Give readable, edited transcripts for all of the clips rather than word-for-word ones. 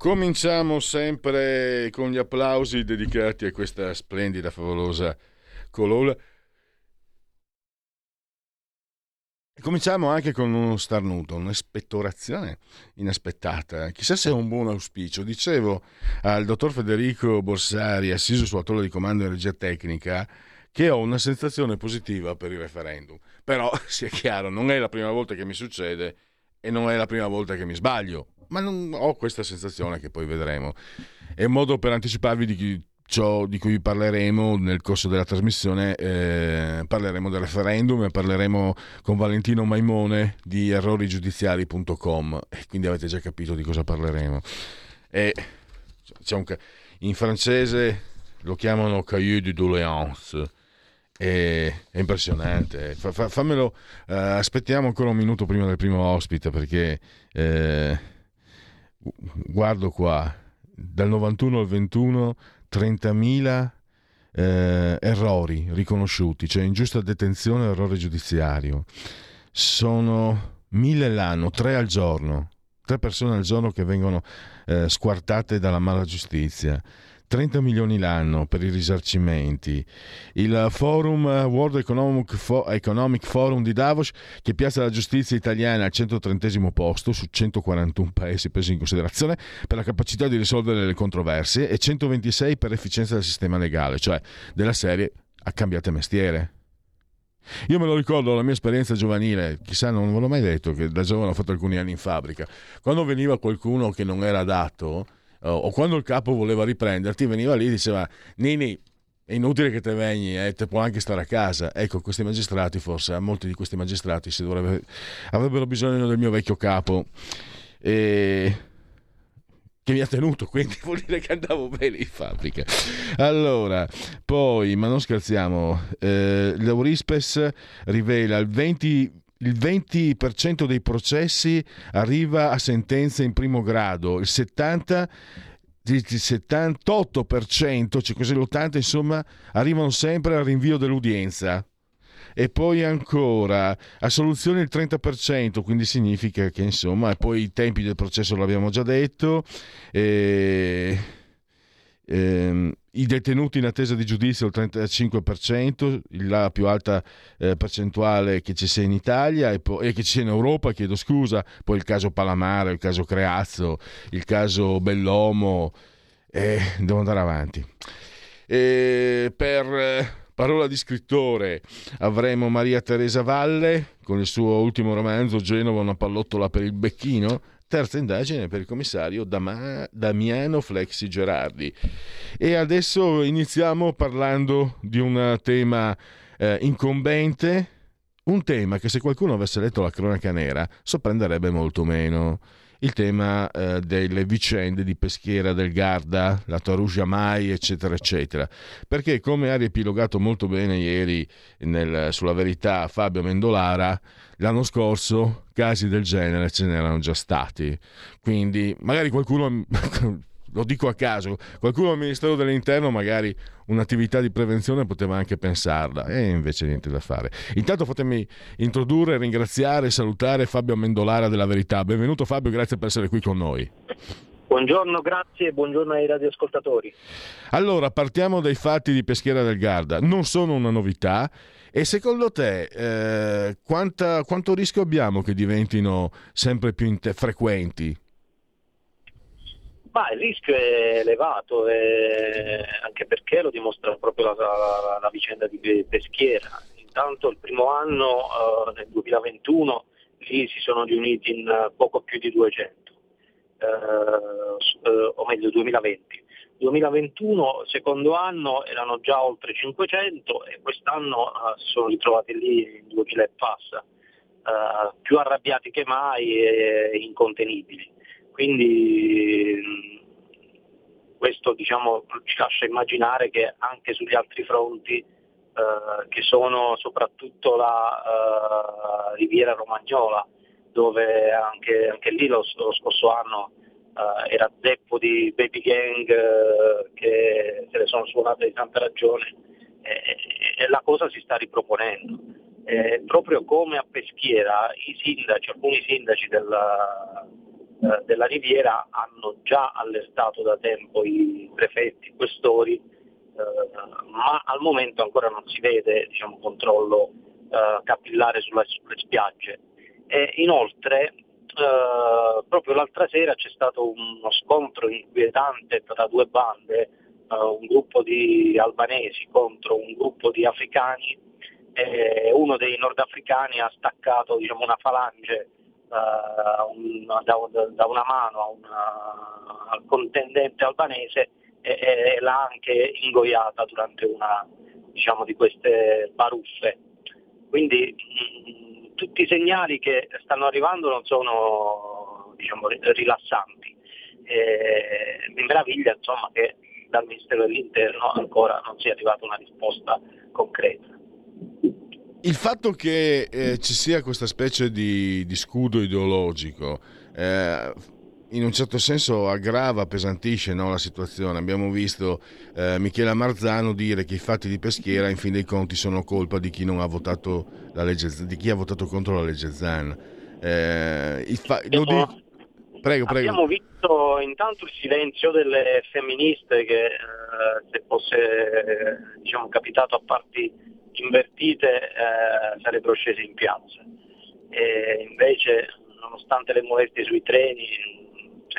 Cominciamo sempre con gli applausi dedicati a questa splendida, favolosa colonna. Cominciamo anche con uno starnuto, un'espettorazione inaspettata. Chissà se è un buon auspicio. Dicevo al dottor Federico Borsari, assiso sulla tolla di comando di regia tecnica, che ho una sensazione positiva per il referendum. Però, sia chiaro, non è la prima volta che mi succede e non è la prima volta che mi sbaglio. Ma non ho questa sensazione, che poi vedremo. È un modo per anticiparvi di ciò di cui parleremo nel corso della trasmissione. Parleremo del referendum e parleremo con Valentino Maimone di errorigiudiziari.com, e quindi avete già capito di cosa parleremo. E c'è in francese lo chiamano cahier de doléances. È impressionante. Fammelo. Aspettiamo ancora un minuto prima del primo ospite, perché guardo qua, dal 91 al 21 30.000 errori riconosciuti, cioè ingiusta detenzione e errore giudiziario. Sono 1.000 l'anno, 3 al giorno, 3 persone al giorno che vengono squartate dalla mala giustizia. 30 milioni l'anno per i risarcimenti. Il forum World Economic Forum di Davos, che piazza la giustizia italiana al 130° posto su 141 paesi presi in considerazione per la capacità di risolvere le controversie e 126 per efficienza del sistema legale, cioè della serie "ha cambiato mestiere". Io me lo ricordo, la mia esperienza giovanile, chissà, non ve l'ho mai detto che da giovane ho fatto alcuni anni in fabbrica. Quando veniva qualcuno che non era adatto, o quando il capo voleva riprenderti, veniva lì e diceva: "Nini, è inutile che te vegni, te può anche stare a casa". Ecco, questi magistrati, forse a molti di questi magistrati avrebbero bisogno del mio vecchio capo, che mi ha tenuto, quindi vuol dire che andavo bene in fabbrica. Allora, poi, ma non scherziamo, l'Aurispes rivela il 20% dei processi arriva a sentenze in primo grado, il 78%, cioè così l'80%, insomma, arrivano sempre al rinvio dell'udienza. E poi ancora a soluzione il 30%, quindi significa che, insomma, e poi i tempi del processo l'abbiamo già detto. I detenuti in attesa di giudizio il 35%, la più alta percentuale che ci sia in Italia e che ci sia in Europa, chiedo scusa. Poi il caso Palamara, il caso Creazzo, il caso Bellomo, devo andare avanti. Per parola di scrittore avremo Maria Teresa Valle con il suo ultimo romanzo Genova, una pallottola per il becchino. Terza indagine per il commissario Damiano Flexi Gerardi. E adesso iniziamo parlando di un tema incombente, un tema che, se qualcuno avesse letto la cronaca nera, sorprenderebbe molto meno. Il tema delle vicende di Peschiera del Garda, la Tarugia Mai, eccetera eccetera, perché, come ha riepilogato molto bene ieri sulla Verità Fabio Amendolara, l'anno scorso casi del genere ce n'erano già stati. Quindi magari qualcuno, lo dico a caso, qualcuno al Ministero dell'Interno magari un'attività di prevenzione poteva anche pensarla, e invece niente da fare. Intanto fatemi introdurre, ringraziare e salutare Fabio Amendolara della Verità. Benvenuto Fabio, grazie per essere qui con noi. Buongiorno, grazie, buongiorno ai radioascoltatori. Allora, partiamo dai fatti di Peschiera del Garda. Non sono una novità, e secondo te quanto rischio abbiamo che diventino sempre più frequenti? Ma il rischio è elevato, anche perché lo dimostra proprio la vicenda di Peschiera. Intanto il primo anno, nel 2021, lì si sono riuniti in poco più di 200, o meglio 2020, 2021, secondo anno, erano già oltre 500 e quest'anno sono ritrovati lì 2000 e passa, più arrabbiati che mai e incontenibili. Quindi questo, diciamo, ci lascia immaginare che anche sugli altri fronti, che sono soprattutto la Riviera Romagnola, dove anche lì lo scorso anno era zeppo di baby gang che se le sono suonate di tanta ragione, e la cosa si sta riproponendo. Proprio come a Peschiera, alcuni sindaci della Riviera hanno già allertato da tempo i prefetti, i questori, ma al momento ancora non si vede, diciamo, controllo capillare sulle spiagge. E inoltre proprio l'altra sera c'è stato uno scontro inquietante tra due bande, un gruppo di albanesi contro un gruppo di africani, e uno dei nordafricani ha staccato, diciamo, una falange da una mano al contendente albanese e l'ha anche ingoiata durante una, diciamo, di queste baruffe. Quindi tutti i segnali che stanno arrivando non sono, diciamo, rilassanti. Mi meraviglia, insomma, che dal Ministero dell'Interno ancora non sia arrivata una risposta concreta. Il fatto che ci sia questa specie di scudo ideologico in un certo senso aggrava, appesantisce, no, la situazione. Abbiamo visto Michela Marzano dire che i fatti di Peschiera in fin dei conti sono colpa di chi non ha votato la legge, di chi ha votato contro la legge Zan. Prego. Abbiamo visto intanto il silenzio delle femministe che se fosse diciamo capitato a parti invertite sarebbero scese in piazza, e invece nonostante le molestie sui treni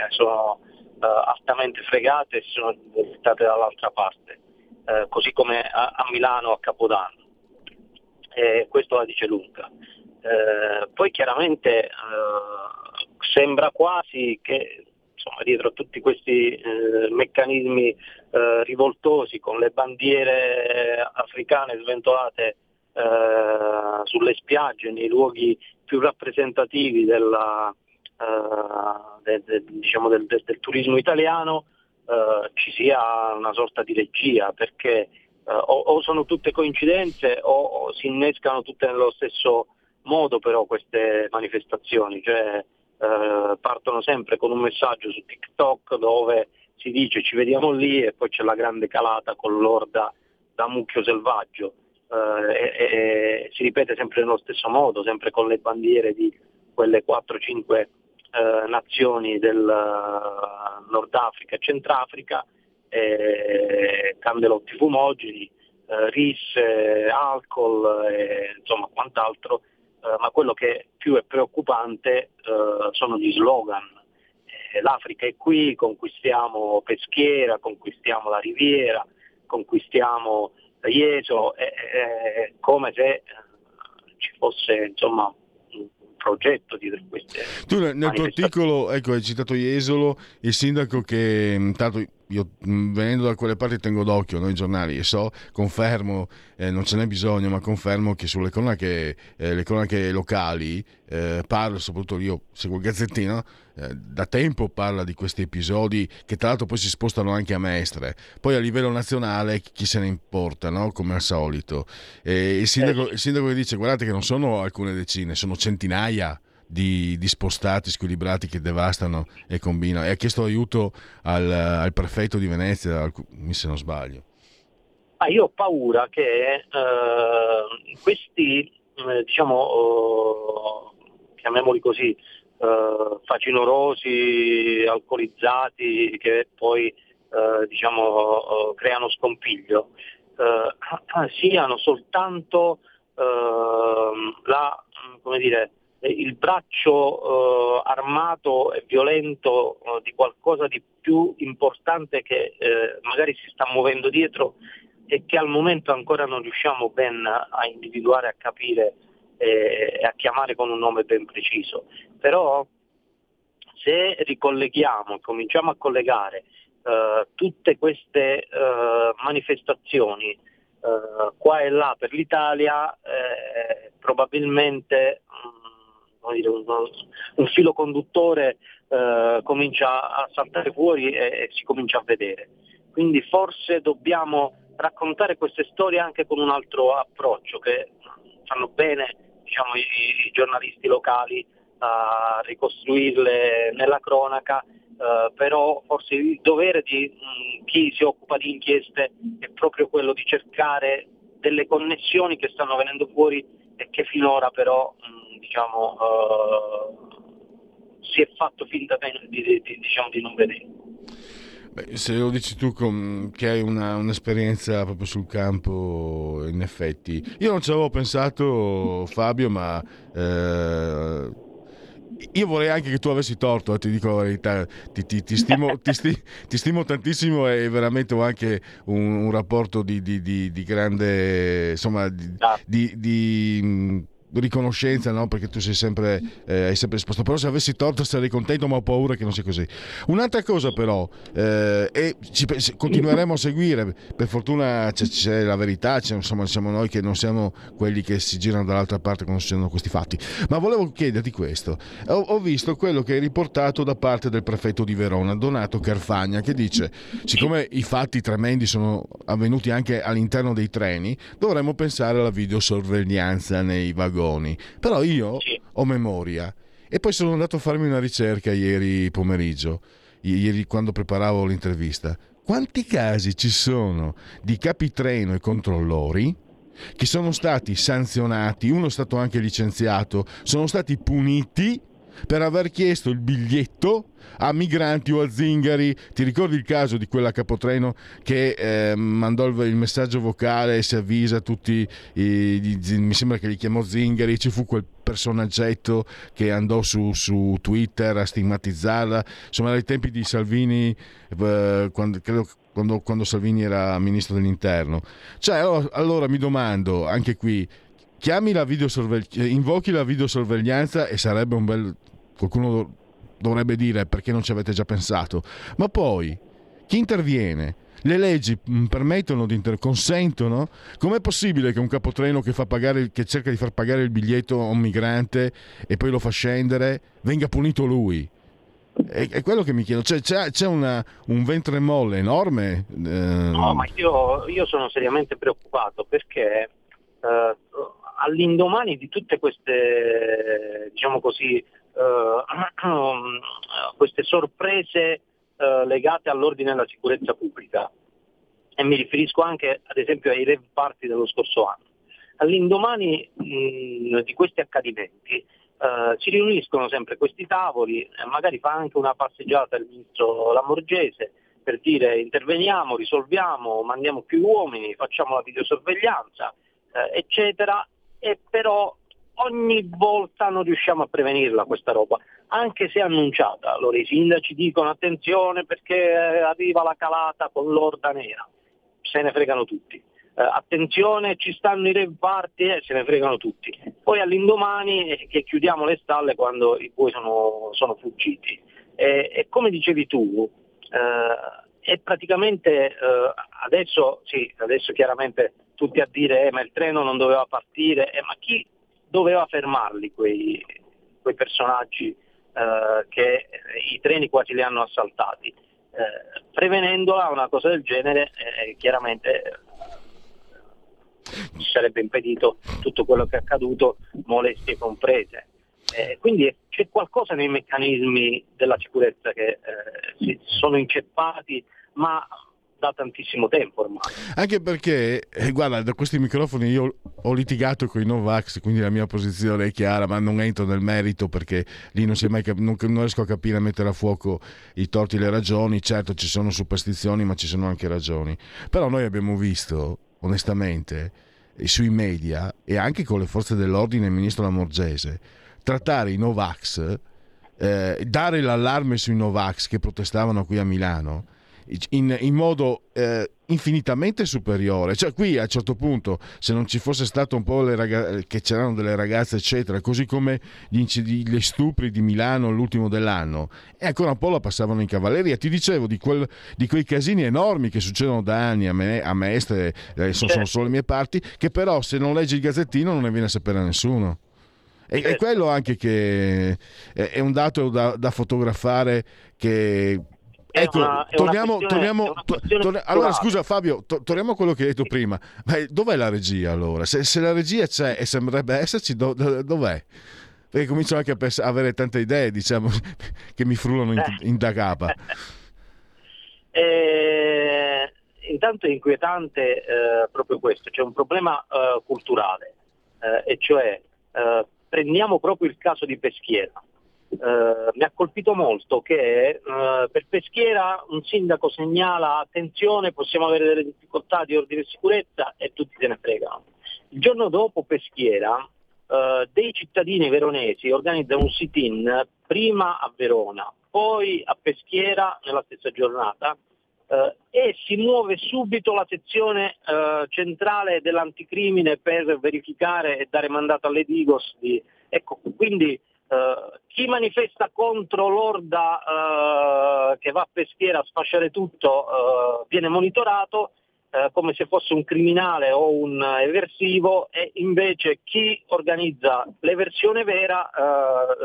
sono altamente fregate e sono portate dall'altra parte, così come a Milano a Capodanno, e questo la dice lunga. Poi chiaramente sembra quasi che, insomma, dietro a tutti questi meccanismi rivoltosi con le bandiere africane sventolate sulle spiagge, nei luoghi più rappresentativi del turismo italiano, ci sia una sorta di regia, perché o sono tutte coincidenze o si innescano tutte nello stesso modo però queste manifestazioni, cioè partono sempre con un messaggio su TikTok dove si dice ci vediamo lì, e poi c'è la grande calata con l'orda da mucchio selvaggio, e si ripete sempre nello stesso modo, sempre con le bandiere di quelle 4-5 nazioni del Nord Africa e Centrafrica, candelotti fumogeni, risse, alcol e insomma quant'altro. Ma quello che più è preoccupante sono gli slogan. L'Africa è qui, conquistiamo Peschiera, conquistiamo la Riviera, conquistiamo Iesolo, come se ci fosse, insomma, un progetto di queste. Tu nel tuo articolo, ecco, hai citato Iesolo, il sindaco che intanto io venendo da quelle parti tengo d'occhio noi giornali e confermo non ce n'è bisogno, ma confermo che sulle cronache le cronache locali parlo, soprattutto io seguo il Gazzettino, da tempo parla di questi episodi che tra l'altro poi si spostano anche a Mestre, poi a livello nazionale chi se ne importa, no? Come al solito il sindaco che dice guardate che non sono alcune decine, sono centinaia di spostati squilibrati che devastano e combinano, e ha chiesto aiuto al prefetto di Venezia, se non sbaglio. Io ho paura che questi diciamo chiamiamoli così facinorosi, alcolizzati, che poi diciamo creano scompiglio, siano soltanto il braccio armato e violento di qualcosa di più importante che magari si sta muovendo dietro e che al momento ancora non riusciamo ben a individuare, a capire e a chiamare con un nome ben preciso. Però se ricolleghiamo, cominciamo a collegare tutte queste manifestazioni qua e là per l'Italia probabilmente un filo conduttore comincia a saltare fuori e si comincia a vedere. Quindi forse dobbiamo raccontare queste storie anche con un altro approccio, che fanno bene, diciamo, i giornalisti locali a ricostruirle nella cronaca, però forse il dovere di chi si occupa di inchieste è proprio quello di cercare delle connessioni che stanno venendo fuori e che finora però diciamo si è fatto finta di non vedere. Beh, se lo dici tu che hai un'esperienza proprio sul campo, in effetti io non ci avevo pensato, Fabio, ma io vorrei anche che tu avessi torto, ti dico la verità, ti stimo tantissimo e veramente ho anche un rapporto di grande, insomma, di riconoscenza, no? Perché tu sei sempre hai sempre risposto, però se avessi torto sarei contento, ma ho paura che non sia così. Un'altra cosa però, e continueremo a seguire, per fortuna c'è la verità, insomma siamo noi che non siamo quelli che si girano dall'altra parte quando succedono questi fatti. Ma volevo chiederti questo, ho visto quello che è riportato da parte del prefetto di Verona, Donato Carfagna, che dice, siccome i fatti tremendi sono avvenuti anche all'interno dei treni, dovremmo pensare alla videosorveglianza nei vagoni. Però io ho memoria e poi sono andato a farmi una ricerca ieri pomeriggio, ieri quando preparavo l'intervista, quanti casi ci sono di capitreno e controllori che sono stati sanzionati, uno è stato anche licenziato, sono stati puniti per aver chiesto il biglietto a migranti o a zingari. Ti ricordi il caso di quella capotreno che mandò il messaggio vocale e si avvisa tutti, mi sembra che li chiamò zingari, ci fu quel personaggetto che andò su Twitter a stigmatizzarla, insomma ai tempi di Salvini, quando Salvini era ministro dell'interno. Cioè allora mi domando anche qui, invochi la videosorveglianza e sarebbe un bel... qualcuno dovrebbe dire perché non ci avete già pensato. Ma poi chi interviene? Le leggi permettono consentono? Com'è possibile che un capotreno che cerca di far pagare il biglietto a un migrante e poi lo fa scendere venga punito lui? È quello che mi chiedo, cioè, c'è un ventre molle enorme? No, ma io sono seriamente preoccupato perché all'indomani di tutte queste, diciamo così, queste sorprese legate all'ordine e alla sicurezza pubblica, e mi riferisco anche ad esempio ai rave party dello scorso anno, all'indomani di questi accadimenti si riuniscono sempre questi tavoli, magari fa anche una passeggiata il ministro Lamorgese per dire interveniamo, risolviamo, mandiamo più uomini, facciamo la videosorveglianza, eccetera, e però ogni volta non riusciamo a prevenirla questa roba, anche se annunciata. Allora i sindaci dicono attenzione perché arriva la calata con l'orda nera, se ne fregano tutti, attenzione ci stanno i rave party, se ne fregano tutti, poi all'indomani che chiudiamo le stalle quando i buoi sono fuggiti, e come dicevi tu è praticamente adesso chiaramente tutti a dire ma il treno non doveva partire, ma chi doveva fermarli quei personaggi che i treni quasi li hanno assaltati? Prevenendola una cosa del genere chiaramente ci sarebbe impedito tutto quello che è accaduto, molestie comprese. Quindi c'è qualcosa nei meccanismi della sicurezza che si sono inceppati, ma da tantissimo tempo ormai. Anche perché, guarda, da questi microfoni io ho litigato con i Novax, quindi la mia posizione è chiara, ma non entro nel merito perché lì non si è mai non riesco a capire, a mettere a fuoco i torti e le ragioni. Certo, ci sono superstizioni, ma ci sono anche ragioni. Però noi abbiamo visto, onestamente, sui media e anche con le forze dell'ordine, il ministro Lamorgese trattare i Novax, dare l'allarme sui Novax che protestavano qui a Milano, in modo infinitamente superiore. Cioè, qui a un certo punto, se non ci fosse stato un po' che c'erano delle ragazze eccetera, così come gli stupri di Milano l'ultimo dell'anno, e ancora un po' la passavano in cavalleria. Ti dicevo di quei casini enormi che succedono da anni a Mestre, sono solo le mie parti, che però se non leggi il Gazzettino non ne viene a sapere nessuno. E quello anche che è un dato da fotografare, che ecco, allora scusa Fabio, torniamo a quello che hai detto prima. Ma dov'è la regia allora? Se la regia c'è e sembrerebbe esserci, dov'è? Perché comincio anche a avere tante idee, diciamo, che mi frullano in da capa. Intanto è inquietante proprio questo, c'è un problema culturale, e cioè prendiamo proprio il caso di Peschiera. Mi ha colpito molto che per Peschiera un sindaco segnala: attenzione, possiamo avere delle difficoltà di ordine e sicurezza, e tutti se ne fregano. Il giorno dopo Peschiera dei cittadini veronesi organizzano un sit-in prima a Verona, poi a Peschiera nella stessa giornata, e si muove subito la sezione centrale dell'anticrimine per verificare e dare mandato alle Digos ecco, quindi chi manifesta contro l'orda che va a Peschiera a sfasciare tutto viene monitorato come se fosse un criminale o un eversivo, e invece chi organizza l'eversione vera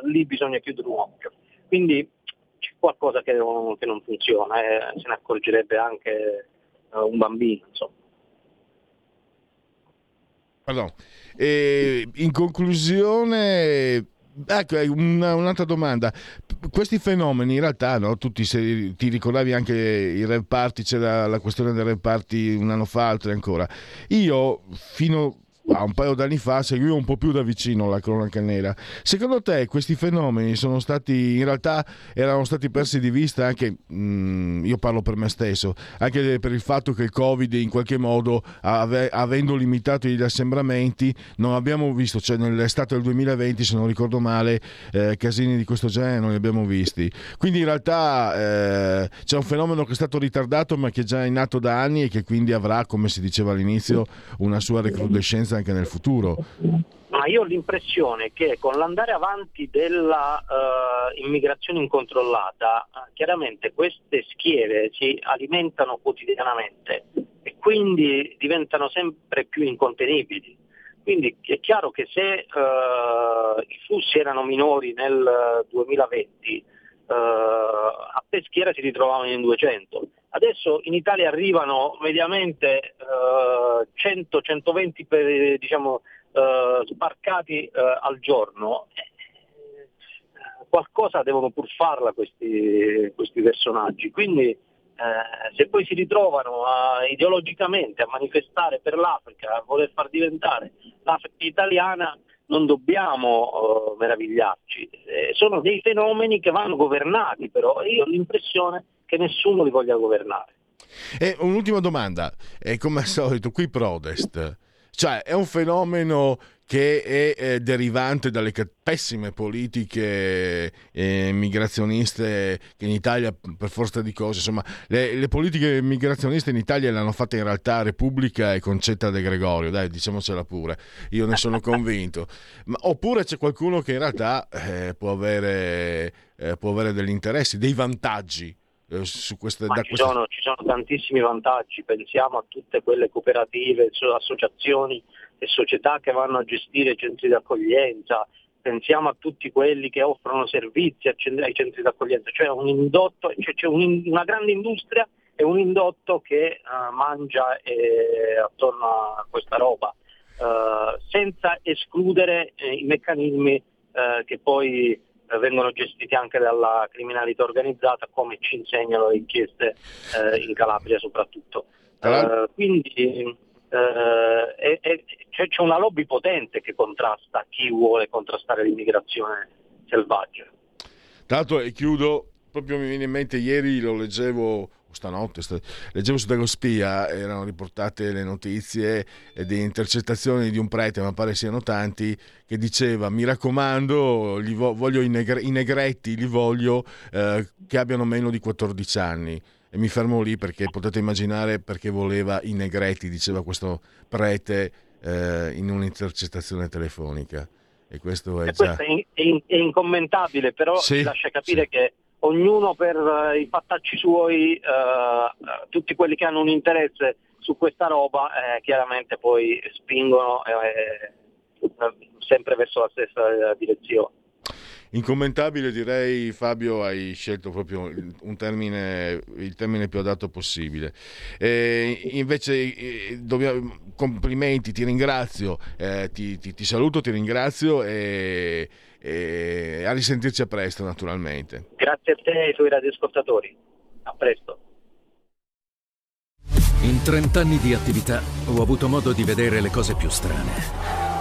lì bisogna chiudere un occhio. Quindi c'è qualcosa che non funziona, se ne accorgerebbe anche un bambino, insomma. Pardon. In conclusione, ecco, un'altra domanda. Questi fenomeni in realtà, no? Ti ricordavi anche i rave party, c'era la questione del rave party un anno fa, altri ancora. Io fino a un paio d'anni fa seguivo un po' più da vicino la cronaca nera. Secondo te questi fenomeni sono stati, in realtà erano stati persi di vista anche, io parlo per me stesso, anche per il fatto che il Covid in qualche modo, avendo limitato gli assembramenti, non abbiamo visto, cioè nell'estate del 2020, se non ricordo male, casini di questo genere non li abbiamo visti. Quindi in realtà c'è un fenomeno che è stato ritardato, ma che è già in atto da anni, e che quindi avrà, come si diceva all'inizio, una sua recrudescenza anche nel futuro. Ma io ho l'impressione che con l'andare avanti della immigrazione incontrollata, chiaramente queste schiere si alimentano quotidianamente e quindi diventano sempre più incontenibili. Quindi è chiaro che se i flussi erano minori nel 2020, a Peschiera si ritrovavano in 200. Adesso in Italia arrivano mediamente 100-120 sbarcati al giorno. Qualcosa devono pur farla questi personaggi, quindi se poi si ritrovano ideologicamente a manifestare per l'Africa, a voler far diventare l'Africa italiana, non dobbiamo meravigliarci. Sono dei fenomeni che vanno governati, però io ho l'impressione che nessuno li voglia governare. E un'ultima domanda, e come al solito qui Prodest, cioè è un fenomeno che è derivante dalle pessime politiche migrazioniste che in Italia, per forza di cose, insomma, le politiche migrazioniste in Italia le hanno fatte in realtà Repubblica e Concetta De Gregorio, dai, diciamocela pure, io ne sono convinto. Ma, oppure c'è qualcuno che in realtà può avere degli interessi, dei vantaggi su queste, ci sono tantissimi vantaggi. Pensiamo a tutte quelle cooperative, associazioni e società che vanno a gestire centri di accoglienza, pensiamo a tutti quelli che offrono servizi ai centri di accoglienza, cioè un indotto, cioè c'è una grande industria e un indotto che mangia attorno a questa roba, senza escludere i meccanismi che poi vengono gestiti anche dalla criminalità organizzata, come ci insegnano le inchieste in Calabria soprattutto. Quindi c'è una lobby potente che contrasta chi vuole contrastare l'immigrazione selvaggia. Tra l'altro, e chiudo, proprio mi viene in mente, ieri lo leggevo, stanotte leggevo su Dago Spia, erano riportate le notizie di intercettazioni di un prete, ma pare siano tanti, che diceva: mi raccomando, voglio i negretti, li voglio che abbiano meno di 14 anni. e mi fermo lì, perché potete immaginare perché voleva i Negretti, diceva questo prete in un'intercettazione telefonica. E questo è già... è incommentabile, però sì, lascia capire sì, che ognuno per i fattacci suoi, tutti quelli che hanno un interesse su questa roba chiaramente poi spingono sempre verso la stessa direzione. Incommentabile, direi. Fabio, hai scelto proprio un termine, il termine più adatto possibile. Invece complimenti, ti ringrazio, ti saluto, ti ringrazio e a risentirci a presto, naturalmente. Grazie a te e ai tuoi radioascoltatori. A presto. In 30 anni di attività ho avuto modo di vedere le cose più strane.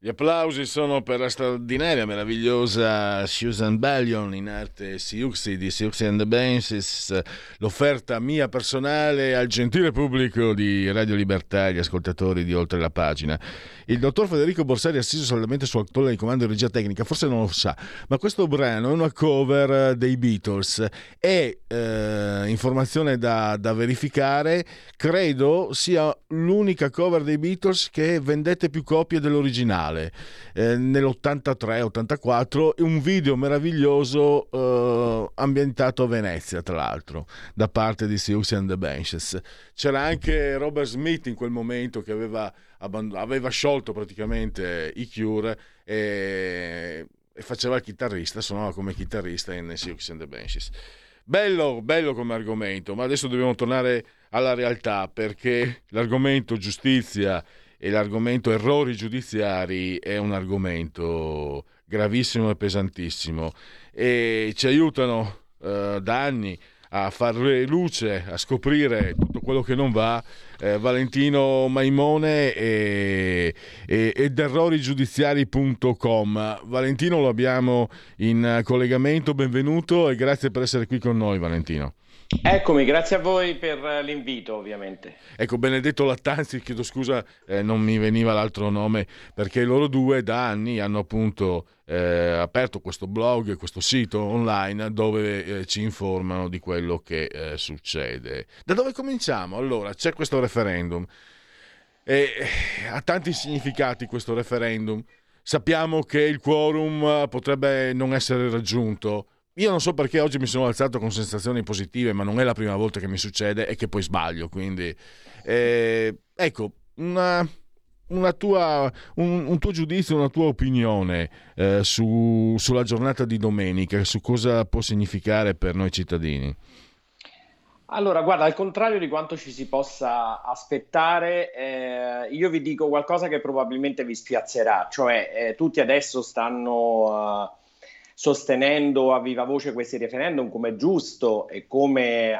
Gli applausi sono per la straordinaria, meravigliosa Susan Ballion, in arte Siouxsie di Siouxsie and the Banshees, l'offerta mia personale al gentile pubblico di Radio Libertà e agli ascoltatori di Oltre la Pagina. Il dottor Federico Borsari è assiso solamente sul tolle di comando di regia tecnica, forse non lo sa, ma questo brano è una cover dei Beatles. È informazione da verificare, credo sia l'unica cover dei Beatles che vendette più copie dell'originale. Nell'83-84 un video meraviglioso ambientato a Venezia, tra l'altro, da parte di Siouxsie and the Banshees. C'era anche Robert Smith in quel momento che aveva sciolto praticamente i Cure e faceva il chitarrista, suonava come chitarrista in Siouxsie and the Banshees. Bello come argomento, ma adesso dobbiamo tornare alla realtà, perché l'argomento giustizia e l'argomento errori giudiziari è un argomento gravissimo e pesantissimo, e ci aiutano da anni a fare luce, a scoprire tutto quello che non va, Valentino Maimone ed errorigiudiziari.com. Valentino lo abbiamo in collegamento, benvenuto e grazie per essere qui con noi, Valentino. Eccomi, grazie a voi per l'invito, ovviamente. Ecco, Benedetto Lattanzi, chiedo scusa, non mi veniva l'altro nome, perché loro due da anni hanno appunto aperto questo blog, questo sito online dove ci informano di quello che succede. Da dove cominciamo? Allora, c'è questo referendum, ha tanti significati questo referendum. Sappiamo che il quorum potrebbe non essere raggiunto. Io non so perché oggi mi sono alzato con sensazioni positive, ma non è la prima volta che mi succede e che poi sbaglio, quindi ecco, un tuo giudizio, una tua opinione sulla giornata di domenica, su cosa può significare per noi cittadini. Allora, guarda, al contrario di quanto ci si possa aspettare, io vi dico qualcosa che probabilmente vi spiazzerà, cioè tutti adesso stanno sostenendo a viva voce questi referendum, come è giusto e come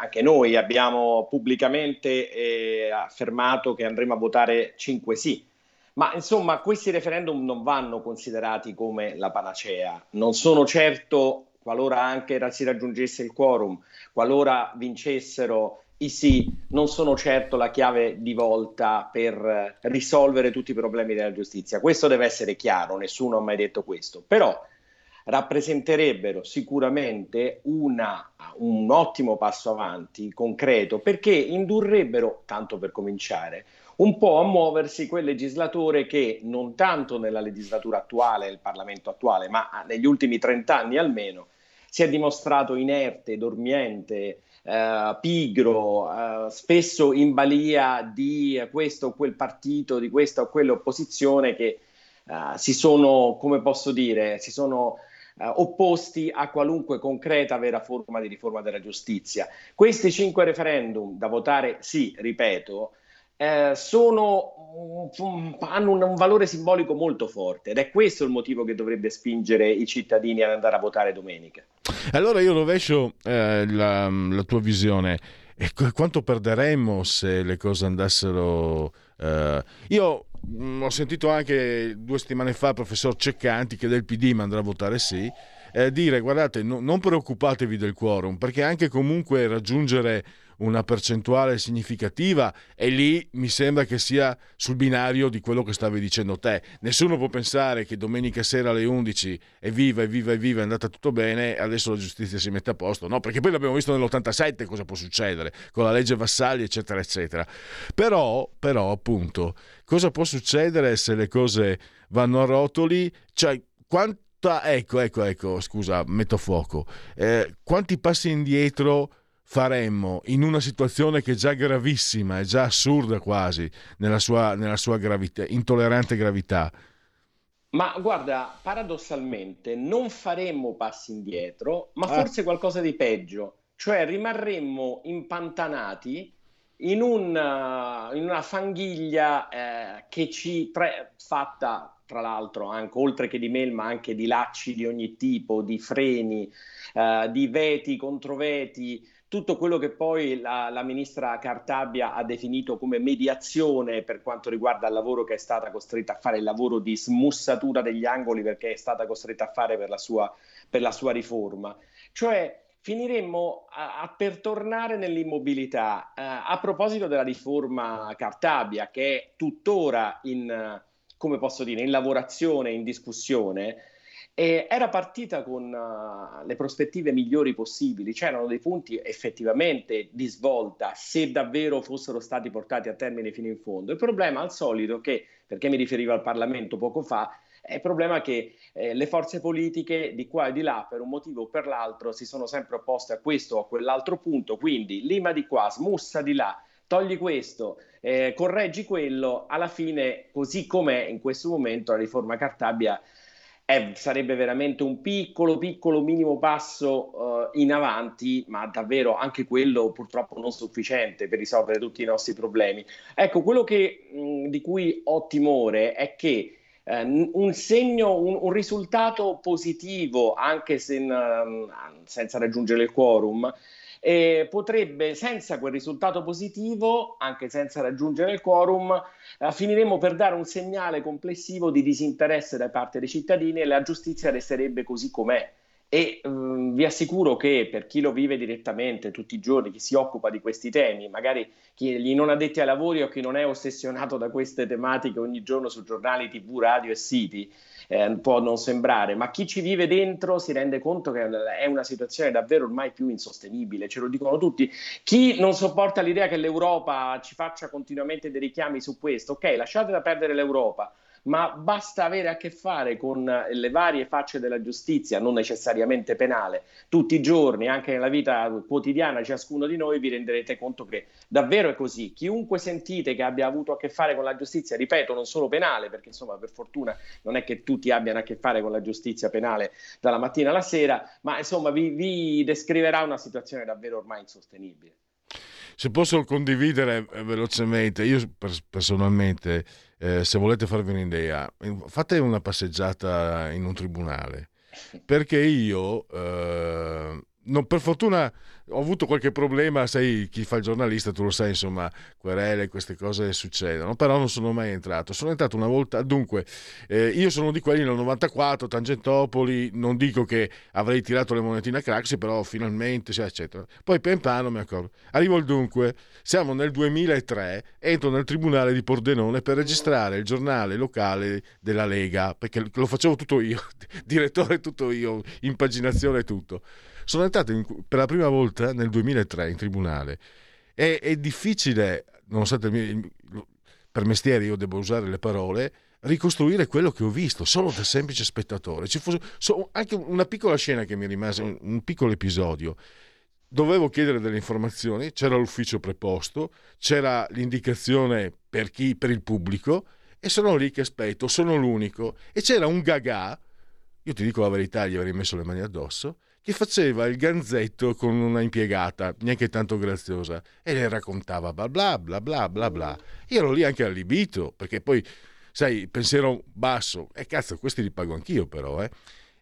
anche noi abbiamo pubblicamente affermato che andremo a votare 5 sì. Ma insomma, questi referendum non vanno considerati come la panacea, non sono certo, qualora anche si raggiungesse il quorum, qualora vincessero i sì, non sono certo la chiave di volta per risolvere tutti i problemi della giustizia. Questo deve essere chiaro, nessuno ha mai detto questo, però rappresenterebbero sicuramente un ottimo passo avanti concreto, perché indurrebbero, tanto per cominciare, un po' a muoversi quel legislatore che non tanto nella legislatura attuale, nel Parlamento attuale, ma negli ultimi 30 anni almeno, si è dimostrato inerte, dormiente, pigro, spesso in balia di questo o quel partito, di questa o quell'opposizione che si sono opposti a qualunque concreta vera forma di riforma della giustizia. Questi 5 referendum da votare sì, ripeto, hanno un valore simbolico molto forte, ed è questo il motivo che dovrebbe spingere i cittadini ad andare a votare domenica. Allora io rovescio la tua visione. E quanto perderemmo se le cose andassero... Io ho sentito anche 2 settimane fa il professor Ceccanti, che del PD ma andrà a votare sì, dire guardate, non preoccupatevi del quorum, perché anche comunque raggiungere una percentuale significativa, e lì mi sembra che sia sul binario di quello che stavi dicendo te. Nessuno può pensare che domenica sera alle 11 evviva, è andata tutto bene, adesso la giustizia si mette a posto, no, perché poi l'abbiamo visto nell'87 cosa può succedere con la legge Vassalli eccetera eccetera. Però appunto, cosa può succedere se le cose vanno a rotoli, cioè ecco scusa, metto a fuoco, quanti passi indietro faremmo in una situazione che è già gravissima, è già assurda quasi nella sua gravità, intollerante gravità. Ma guarda, paradossalmente non faremmo passi indietro, ma forse qualcosa di peggio, cioè rimarremmo impantanati in una fanghiglia che ci fatta tra l'altro anche, oltre che di melma, anche di lacci di ogni tipo, di freni, di veti, controveti, tutto quello che poi la ministra Cartabia ha definito come mediazione per quanto riguarda il lavoro che è stata costretta a fare, il lavoro di smussatura degli angoli perché è stata costretta a fare per la sua riforma. Cioè finiremmo per tornare nell'immobilità. A proposito della riforma Cartabia, che è tuttora in lavorazione, in discussione, era partita con le prospettive migliori possibili. C'erano dei punti effettivamente di svolta se davvero fossero stati portati a termine fino in fondo. Il problema al solito che, perché mi riferivo al Parlamento poco fa, è il problema che le forze politiche di qua e di là per un motivo o per l'altro si sono sempre opposte a questo o a quell'altro punto, quindi lima di qua, smussa di là, togli questo, correggi quello. Alla fine, così com'è in questo momento, la riforma Cartabia sarebbe veramente un piccolo minimo passo in avanti, ma davvero anche quello purtroppo non sufficiente per risolvere tutti i nostri problemi. Ecco, quello che, di cui ho timore è che un segno, un risultato positivo, anche se senza raggiungere il quorum, potrebbe, senza quel risultato positivo, anche senza raggiungere il quorum, finiremo per dare un segnale complessivo di disinteresse da parte dei cittadini e la giustizia resterebbe così com'è. E vi assicuro che per chi lo vive direttamente tutti i giorni, chi si occupa di questi temi, magari chi non addetti ai lavori o chi non è ossessionato da queste tematiche ogni giorno su giornali, tv, radio e siti, può non sembrare, ma chi ci vive dentro si rende conto che è una situazione davvero ormai più insostenibile. Ce lo dicono tutti. Chi non sopporta l'idea che l'Europa ci faccia continuamente dei richiami su questo, ok, lasciate da perdere l'Europa, ma basta avere a che fare con le varie facce della giustizia, non necessariamente penale, tutti i giorni, anche nella vita quotidiana, ciascuno di noi, vi renderete conto che davvero è così. Chiunque sentite che abbia avuto a che fare con la giustizia, ripeto, non solo penale, perché insomma per fortuna non è che tutti abbiano a che fare con la giustizia penale dalla mattina alla sera, ma insomma vi descriverà una situazione davvero ormai insostenibile. Se posso condividere velocemente, io personalmente, se volete farvi un'idea, fate una passeggiata in un tribunale, perché io non, per fortuna ho avuto qualche problema, sai, chi fa il giornalista tu lo sai, insomma, querele, queste cose succedono, però non sono mai entrato. Sono entrato una volta, dunque, io sono di quelli nel 94, Tangentopoli, non dico che avrei tirato le monetine a Craxi, però finalmente, cioè, eccetera. Poi pian piano mi accorgo. Arrivo al dunque, siamo nel 2003, entro nel tribunale di Pordenone per registrare il giornale locale della Lega, perché lo facevo tutto io, direttore tutto io, impaginazione tutto. Sono entrato per la prima volta nel 2003 in tribunale. È difficile, nonostante per mestiere io devo usare le parole, ricostruire quello che ho visto solo da semplice spettatore. Ci fosse anche una piccola scena che mi rimase, un piccolo episodio. Dovevo chiedere delle informazioni, c'era l'ufficio preposto, c'era l'indicazione per il pubblico, e sono lì che aspetto, sono l'unico. E c'era un gagà, io ti dico la verità, gli avrei messo le mani addosso, che faceva il ganzetto con una impiegata, neanche tanto graziosa, e le raccontava bla bla bla bla bla bla. Io ero lì anche allibito, perché poi, sai, pensiero basso, cazzo, questi li pago anch'io però, eh.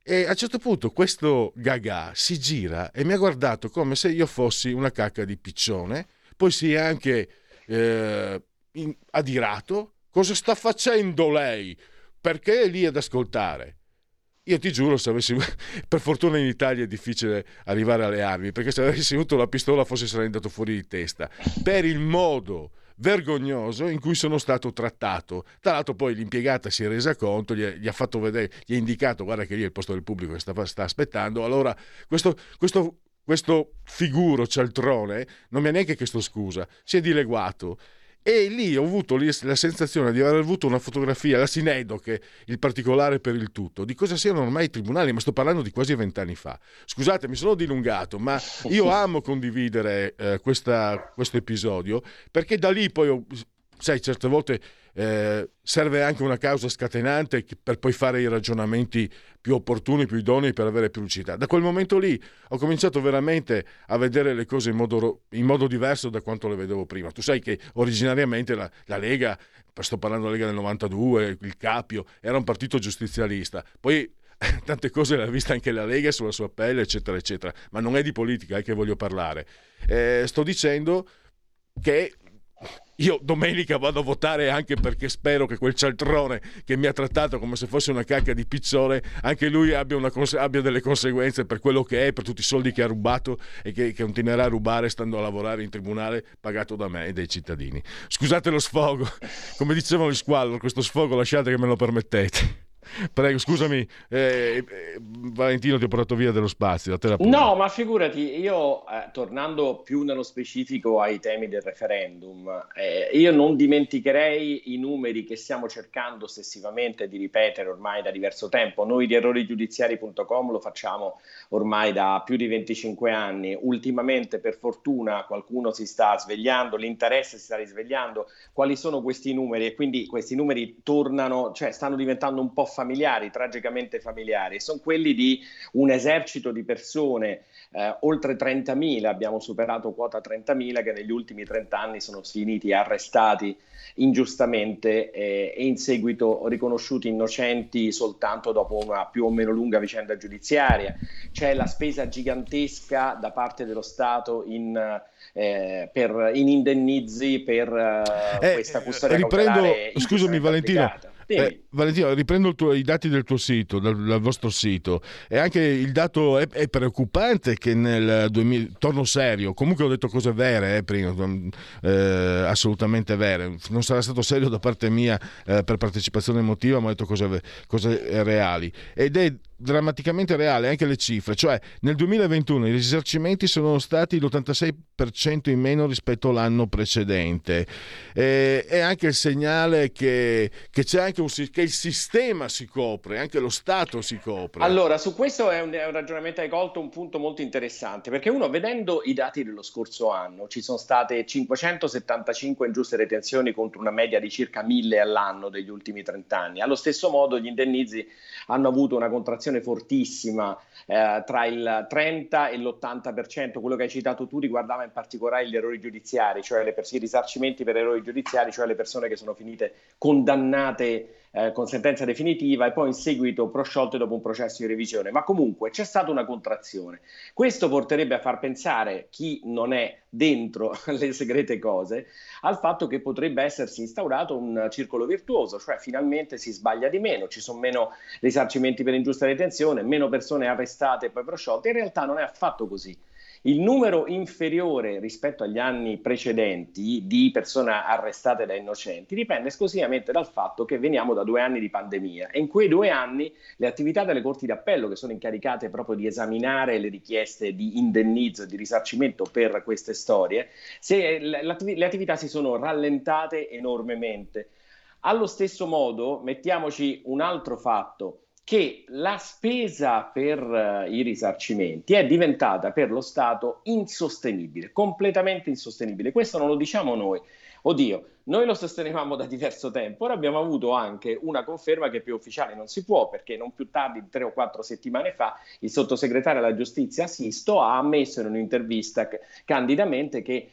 E a un certo punto questo gagà si gira e mi ha guardato come se io fossi una cacca di piccione, poi si è anche adirato. Cosa sta facendo lei? Perché è lì ad ascoltare? Io ti giuro, se avessi, per fortuna in Italia è difficile arrivare alle armi, perché se avessi avuto la pistola forse sarei andato fuori di testa per il modo vergognoso in cui sono stato trattato. Tra l'altro poi l'impiegata si è resa conto, gli ha fatto vedere, gli ha indicato, guarda che lì è il posto del pubblico che sta aspettando. Allora questo figuro cialtrone non mi ha neanche chiesto scusa, si è dileguato. E lì ho avuto la sensazione di aver avuto una fotografia, la sinedoche, il particolare per il tutto, di cosa siano ormai i tribunali, ma sto parlando di quasi 20 anni fa. Scusate, mi sono dilungato, ma io amo condividere questo episodio, perché da lì poi, sai, certe volte serve anche una causa scatenante per poi fare i ragionamenti più opportuni, più idonei, per avere più lucidità. Da quel momento lì ho cominciato veramente a vedere le cose in modo diverso da quanto le vedevo prima. Tu sai che originariamente la Lega, sto parlando della Lega del 92, il Capio, era un partito giustizialista, poi tante cose l'ha vista anche la Lega sulla sua pelle, eccetera eccetera, ma non è di politica che voglio parlare. Sto dicendo che io domenica vado a votare anche perché spero che quel cialtrone che mi ha trattato come se fosse una cacca di piccione, anche lui abbia delle conseguenze per quello che è, per tutti i soldi che ha rubato e che continuerà a rubare stando a lavorare in tribunale, pagato da me e dai cittadini. Scusate lo sfogo, come dicevano gli Squallor, questo sfogo lasciate che me lo permettete. Prego, scusami, Valentino, ti ho portato via dello spazio. No, ma figurati, io tornando più nello specifico ai temi del referendum, io non dimenticherei i numeri che stiamo cercando ossessivamente di ripetere ormai da diverso tempo. Noi di errorigiudiziari.com lo facciamo ormai da più di 25 anni. Ultimamente, per fortuna, qualcuno si sta svegliando, l'interesse si sta risvegliando. Quali sono questi numeri? E quindi questi numeri tornano, cioè stanno diventando un po' familiari, tragicamente familiari. Sono quelli di un esercito di persone, oltre 30.000, abbiamo superato quota 30.000, che negli ultimi 30 anni sono finiti arrestati ingiustamente e in seguito riconosciuti innocenti soltanto dopo una più o meno lunga vicenda giudiziaria. C'è la spesa gigantesca da parte dello Stato in indennizzi per questa custodia cautelare. Scusami Valentino, Valentino, riprendo i dati del tuo sito, dal vostro sito, e anche il dato è preoccupante che nel 2000, torno serio, comunque ho detto cose vere prima, assolutamente vere, non sarà stato serio da parte mia per partecipazione emotiva, ma ho detto cose reali, ed è drammaticamente reale anche le cifre, cioè nel 2021 i risarcimenti sono stati l'86% in meno rispetto all'anno precedente, è anche il segnale che c'è anche che il sistema si copre, anche lo Stato si copre. Allora, su questo è un ragionamento, hai colto un punto molto interessante, perché uno vedendo i dati dello scorso anno, ci sono state 575 ingiuste retenzioni contro una media di circa 1000 all'anno degli ultimi 30 anni. Allo stesso modo gli indennizi hanno avuto una contrazione fortissima, tra il 30 e l'80%, quello che hai citato tu riguardava in particolare gli errori giudiziari, cioè i risarcimenti per errori giudiziari, cioè le persone che sono finite condannate con sentenza definitiva e poi in seguito prosciolte dopo un processo di revisione, ma comunque c'è stata una contrazione. Questo porterebbe a far pensare chi non è dentro le segrete cose al fatto che potrebbe essersi instaurato un circolo virtuoso, cioè finalmente si sbaglia di meno, ci sono meno risarcimenti per ingiusta retenzione, meno persone arrestate e poi prosciolte. In realtà non è affatto così. Il numero inferiore rispetto agli anni precedenti di persone arrestate da innocenti dipende esclusivamente dal fatto che veniamo da 2 anni di pandemia e in quei 2 anni le attività delle corti d'appello, che sono incaricate proprio di esaminare le richieste di indennizzo, di risarcimento per queste storie, le attività si sono rallentate enormemente. Allo stesso modo mettiamoci un altro fatto, che la spesa per i risarcimenti è diventata per lo Stato insostenibile, completamente insostenibile. Questo non lo diciamo noi. Oddio, noi lo sostenevamo da diverso tempo, ora abbiamo avuto anche una conferma che più ufficiale non si può, perché non più tardi di 3 o 4 settimane fa il sottosegretario alla giustizia Sisto ha ammesso in un'intervista candidamente che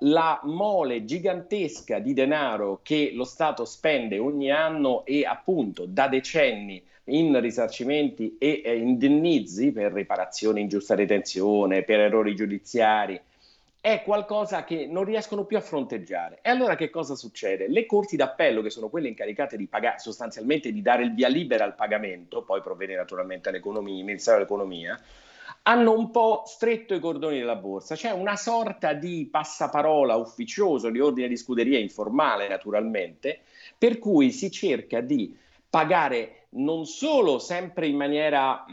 la mole gigantesca di denaro che lo Stato spende ogni anno e appunto da decenni in risarcimenti e indennizi per riparazione, ingiusta retenzione, per errori giudiziari, è qualcosa che non riescono più a fronteggiare. E allora che cosa succede? Le corti d'appello, che sono quelle incaricate di pagare, sostanzialmente di dare il via libera al pagamento, poi provvede naturalmente all'economia, il Ministero dell'Economia, hanno un po' stretto i cordoni della borsa, c'è una sorta di passaparola ufficioso, di ordine di scuderia informale naturalmente, per cui si cerca di pagare non solo sempre in maniera,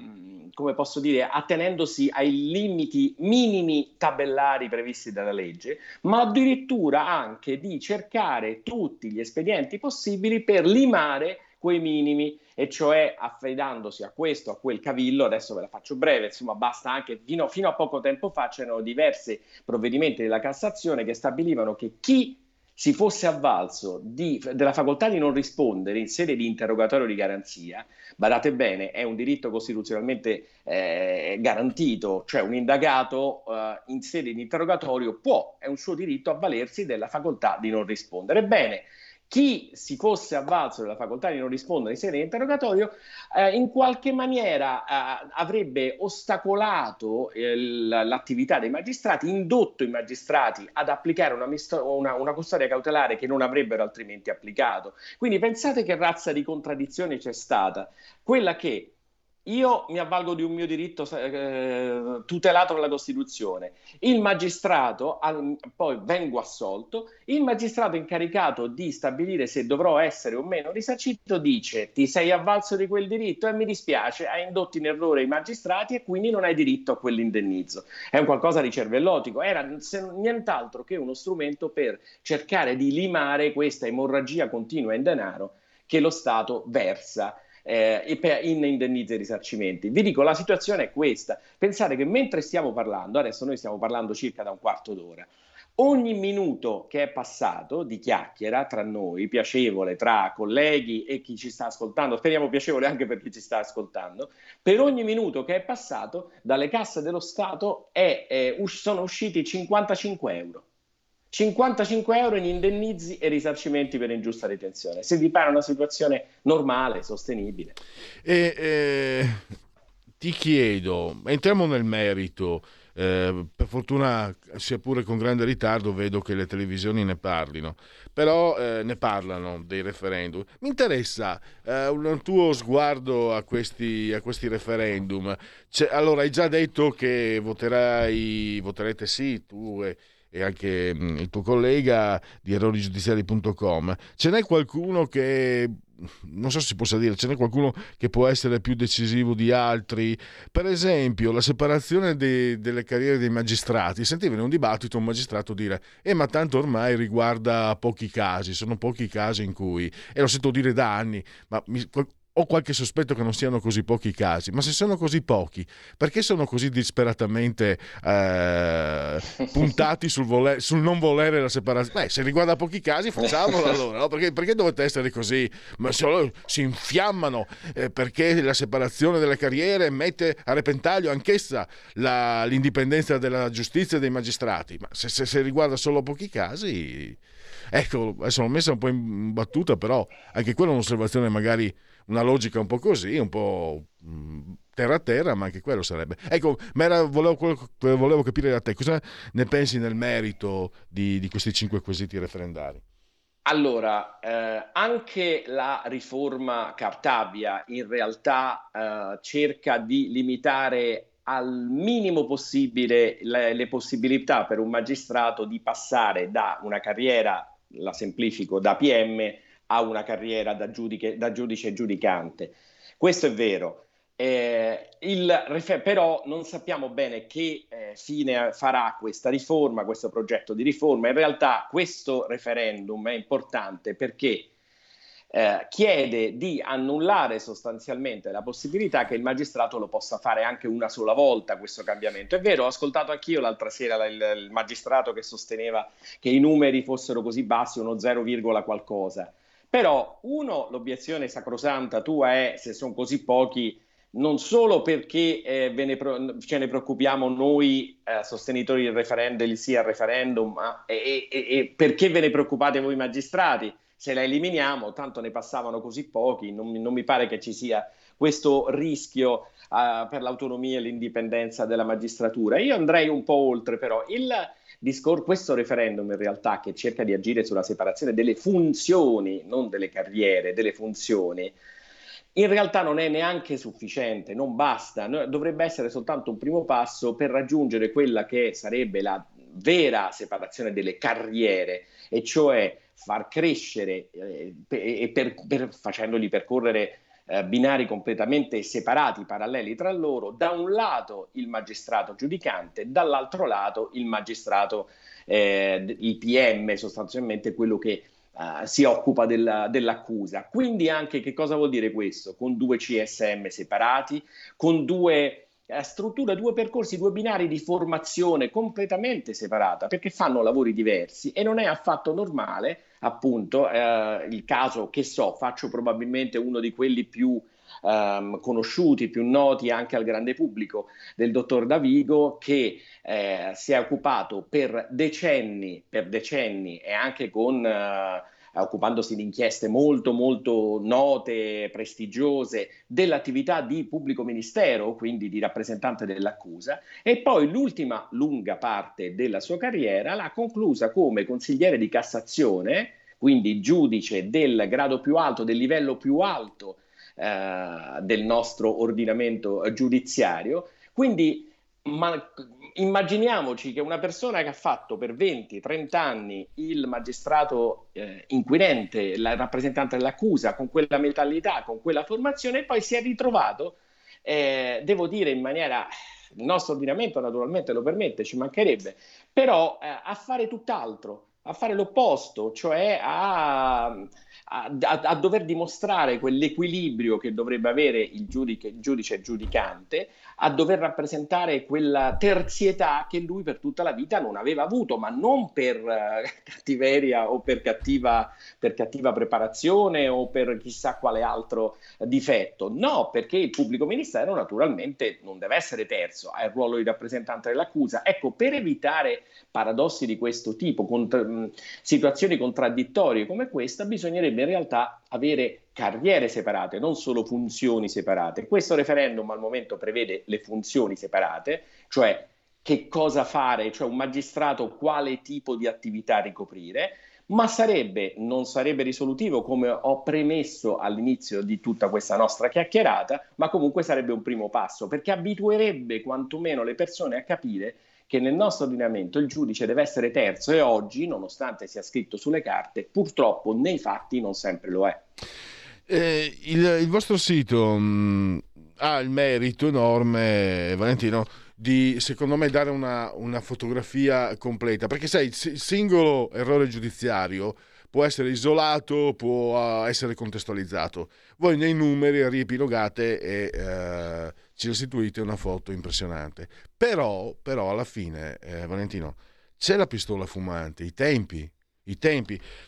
come posso dire, attenendosi ai limiti minimi tabellari previsti dalla legge, ma addirittura anche di cercare tutti gli espedienti possibili per limare quei minimi, e cioè affidandosi a questo, a quel cavillo. Adesso ve la faccio breve, insomma basta anche, fino a poco tempo fa c'erano diversi provvedimenti della Cassazione che stabilivano che chi si fosse avvalso della facoltà di non rispondere in sede di interrogatorio di garanzia, badate bene, è un diritto costituzionalmente garantito, cioè un indagato in sede di interrogatorio può, è un suo diritto, avvalersi della facoltà di non rispondere. Ebbene, chi si fosse avvalso della facoltà di non rispondere in sede di interrogatorio in qualche maniera avrebbe ostacolato l'attività dei magistrati, indotto i magistrati ad applicare una custodia cautelare che non avrebbero altrimenti applicato. Quindi pensate che razza di contraddizione c'è stata, quella che io mi avvalgo di un mio diritto tutelato dalla Costituzione, il magistrato, poi vengo assolto, il magistrato incaricato di stabilire se dovrò essere o meno risarcito dice: ti sei avvalso di quel diritto e mi dispiace, hai indotto in errore i magistrati e quindi non hai diritto a quell'indennizzo. È un qualcosa di cervellotico, era nient'altro che uno strumento per cercare di limare questa emorragia continua in denaro che lo Stato versa in indennizzi e risarcimenti. Vi dico, la situazione è questa. Pensate che mentre stiamo parlando, adesso noi stiamo parlando circa da un quarto d'ora, ogni minuto che è passato di chiacchiera tra noi, piacevole tra colleghi e chi ci sta ascoltando, speriamo piacevole anche per chi ci sta ascoltando, per ogni minuto che è passato dalle casse dello Stato sono usciti 55 euro. 55 euro in indennizi e risarcimenti per ingiusta detenzione. Se vi pare una situazione normale, sostenibile. Ti chiedo, entriamo nel merito. Per fortuna, sia pure con grande ritardo, vedo che le televisioni ne parlino, però ne parlano dei referendum. Mi interessa un tuo sguardo a questi referendum. Allora, hai già detto che voterete sì, tu e anche il tuo collega di errorigiudiziari.com. ce n'è qualcuno che non so se si possa dire, ce n'è qualcuno che può essere più decisivo di altri? Per esempio la separazione delle carriere dei magistrati. Sentivo in un dibattito un magistrato dire ma tanto ormai riguarda pochi casi, sono pochi casi in cui, e lo sento dire da anni, ma ho qualche sospetto che non siano così pochi casi. Ma se sono così pochi, perché sono così disperatamente puntati sul non volere la separazione? Se riguarda pochi casi, facciamola allora, no? Perché dovete essere così? Ma solo si infiammano perché la separazione delle carriere mette a repentaglio anch'essa l'indipendenza della giustizia e dei magistrati. Ma se riguarda solo pochi casi, ecco, adesso l'ho messa un po' in battuta, però anche quella è un'osservazione, magari una logica un po' così, un po' terra a terra, ma anche quello sarebbe. Ecco, volevo capire da te cosa ne pensi nel merito di questi 5 quesiti referendari. Allora, anche la riforma Cartabia in realtà cerca di limitare al minimo possibile le possibilità per un magistrato di passare da una carriera, la semplifico, da PM a una carriera da giudice giudicante. Questo è vero. Però non sappiamo bene che fine farà questa riforma, questo progetto di riforma. In realtà questo referendum è importante perché chiede di annullare sostanzialmente la possibilità che il magistrato lo possa fare anche una sola volta questo cambiamento. È vero, ho ascoltato anch'io l'altra sera il magistrato che sosteneva che i numeri fossero così bassi, uno 0, qualcosa. Però, uno, l'obiezione sacrosanta tua è: se sono così pochi, non solo perché ce ne preoccupiamo noi sostenitori del referendum, sì al referendum, ma perché ve ne preoccupate voi magistrati? Se la eliminiamo, tanto ne passavano così pochi, non mi pare che ci sia questo rischio per l'autonomia e l'indipendenza della magistratura. Io andrei un po' oltre, però. Questo referendum in realtà, che cerca di agire sulla separazione delle funzioni, non delle carriere, delle funzioni, in realtà non è neanche sufficiente, non basta, dovrebbe essere soltanto un primo passo per raggiungere quella che sarebbe la vera separazione delle carriere, e cioè far crescere facendogli percorrere binari completamente separati, paralleli tra loro, da un lato il magistrato giudicante, dall'altro lato il magistrato, il PM, sostanzialmente quello che si occupa dell'accusa. Quindi anche che cosa vuol dire questo? Con 2 CSM separati, con 2 strutture, 2 percorsi, 2 binari di formazione completamente separata, perché fanno lavori diversi, e non è affatto normale, appunto, il caso che faccio probabilmente uno di quelli più conosciuti, più noti anche al grande pubblico, del dottor Davigo, che si è occupato per decenni e anche con occupandosi di inchieste molto note, prestigiose, dell'attività di pubblico ministero, quindi di rappresentante dell'accusa, e poi l'ultima lunga parte della sua carriera l'ha conclusa come consigliere di Cassazione, quindi giudice del grado più alto, del livello più alto del nostro ordinamento giudiziario. Quindi immaginiamoci che una persona che ha fatto per 20-30 anni il magistrato inquirente, il rappresentante dell'accusa, con quella mentalità, con quella formazione, e poi si è ritrovato, devo dire in maniera... il nostro ordinamento naturalmente lo permette, ci mancherebbe, però a fare tutt'altro, a fare l'opposto, cioè a dover dimostrare quell'equilibrio che dovrebbe avere il giudice giudicante, a dover rappresentare quella terzietà che lui per tutta la vita non aveva avuto, ma non per cattiveria o per cattiva preparazione o per chissà quale altro difetto. No, perché il pubblico ministero naturalmente non deve essere terzo, ha il ruolo di rappresentante dell'accusa. Ecco, per evitare paradossi di questo tipo, situazioni contraddittorie come questa, bisognerebbe in realtà avere carriere separate, non solo funzioni separate. Questo referendum al momento prevede le funzioni separate, cioè che cosa fare, cioè un magistrato quale tipo di attività ricoprire, ma non sarebbe risolutivo, come ho premesso all'inizio di tutta questa nostra chiacchierata, ma comunque sarebbe un primo passo, perché abituerebbe quantomeno le persone a capire che nel nostro ordinamento il giudice deve essere terzo, e oggi, nonostante sia scritto sulle carte, purtroppo nei fatti non sempre lo è. Il vostro sito ha il merito enorme, Valentino, di, secondo me, dare una fotografia completa, perché sai, il singolo errore giudiziario può essere isolato, può essere contestualizzato. Voi nei numeri riepilogate e ci restituite una foto impressionante. Però alla fine, Valentino, c'è la pistola fumante, i tempi.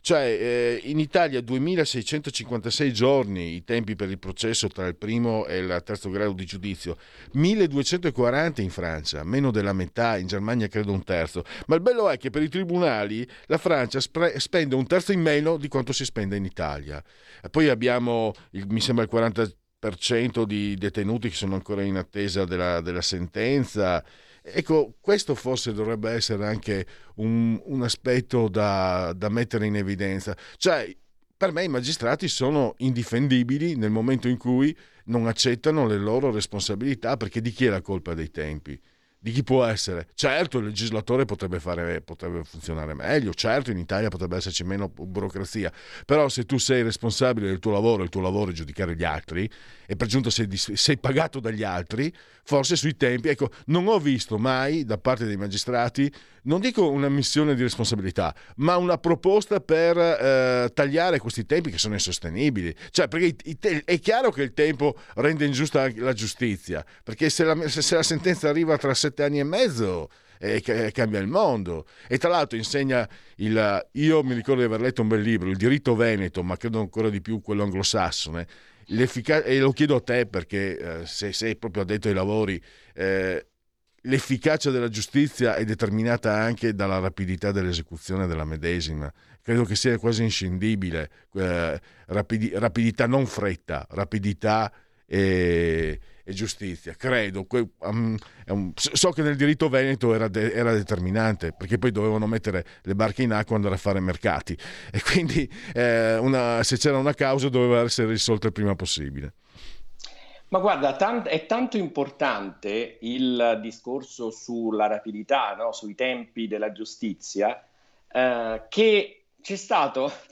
Cioè, in Italia 2656 giorni i tempi per il processo tra il primo e il terzo grado di giudizio, 1240 in Francia, meno della metà, in Germania credo un terzo. Ma il bello è che per i tribunali la Francia spende un terzo in meno di quanto si spende in Italia. E poi abbiamo, mi sembra, il 40% di detenuti che sono ancora in attesa della sentenza. Ecco, questo forse dovrebbe essere anche un aspetto da mettere in evidenza. Cioè, per me i magistrati sono indifendibili nel momento in cui non accettano le loro responsabilità, perché di chi è la colpa dei tempi? Di chi può essere? Certo, il legislatore potrebbe funzionare meglio, certo in Italia potrebbe esserci meno burocrazia, però se tu sei responsabile del tuo lavoro, il tuo lavoro è giudicare gli altri, e per giunta sei pagato dagli altri, forse sui tempi, ecco, non ho visto mai da parte dei magistrati, non dico un'ammissione di responsabilità, ma una proposta per tagliare questi tempi che sono insostenibili. Cioè, perché è chiaro che il tempo rende ingiusta la giustizia, perché se la sentenza arriva tra 7 anni e mezzo, cambia il mondo. E tra l'altro insegna io mi ricordo di aver letto un bel libro, Il diritto veneto, ma credo ancora di più quello anglosassone, e lo chiedo a te perché se sei proprio addetto ai lavori, l'efficacia della giustizia è determinata anche dalla rapidità dell'esecuzione della medesima. Credo che sia quasi inscindibile, rapidità, non fretta, rapidità e giustizia, credo. So che nel diritto veneto era determinante, perché poi dovevano mettere le barche in acqua e andare a fare mercati, e quindi se c'era una causa doveva essere risolta il prima possibile. Ma guarda, è tanto importante il discorso sulla rapidità, no? Sui tempi della giustizia, che ci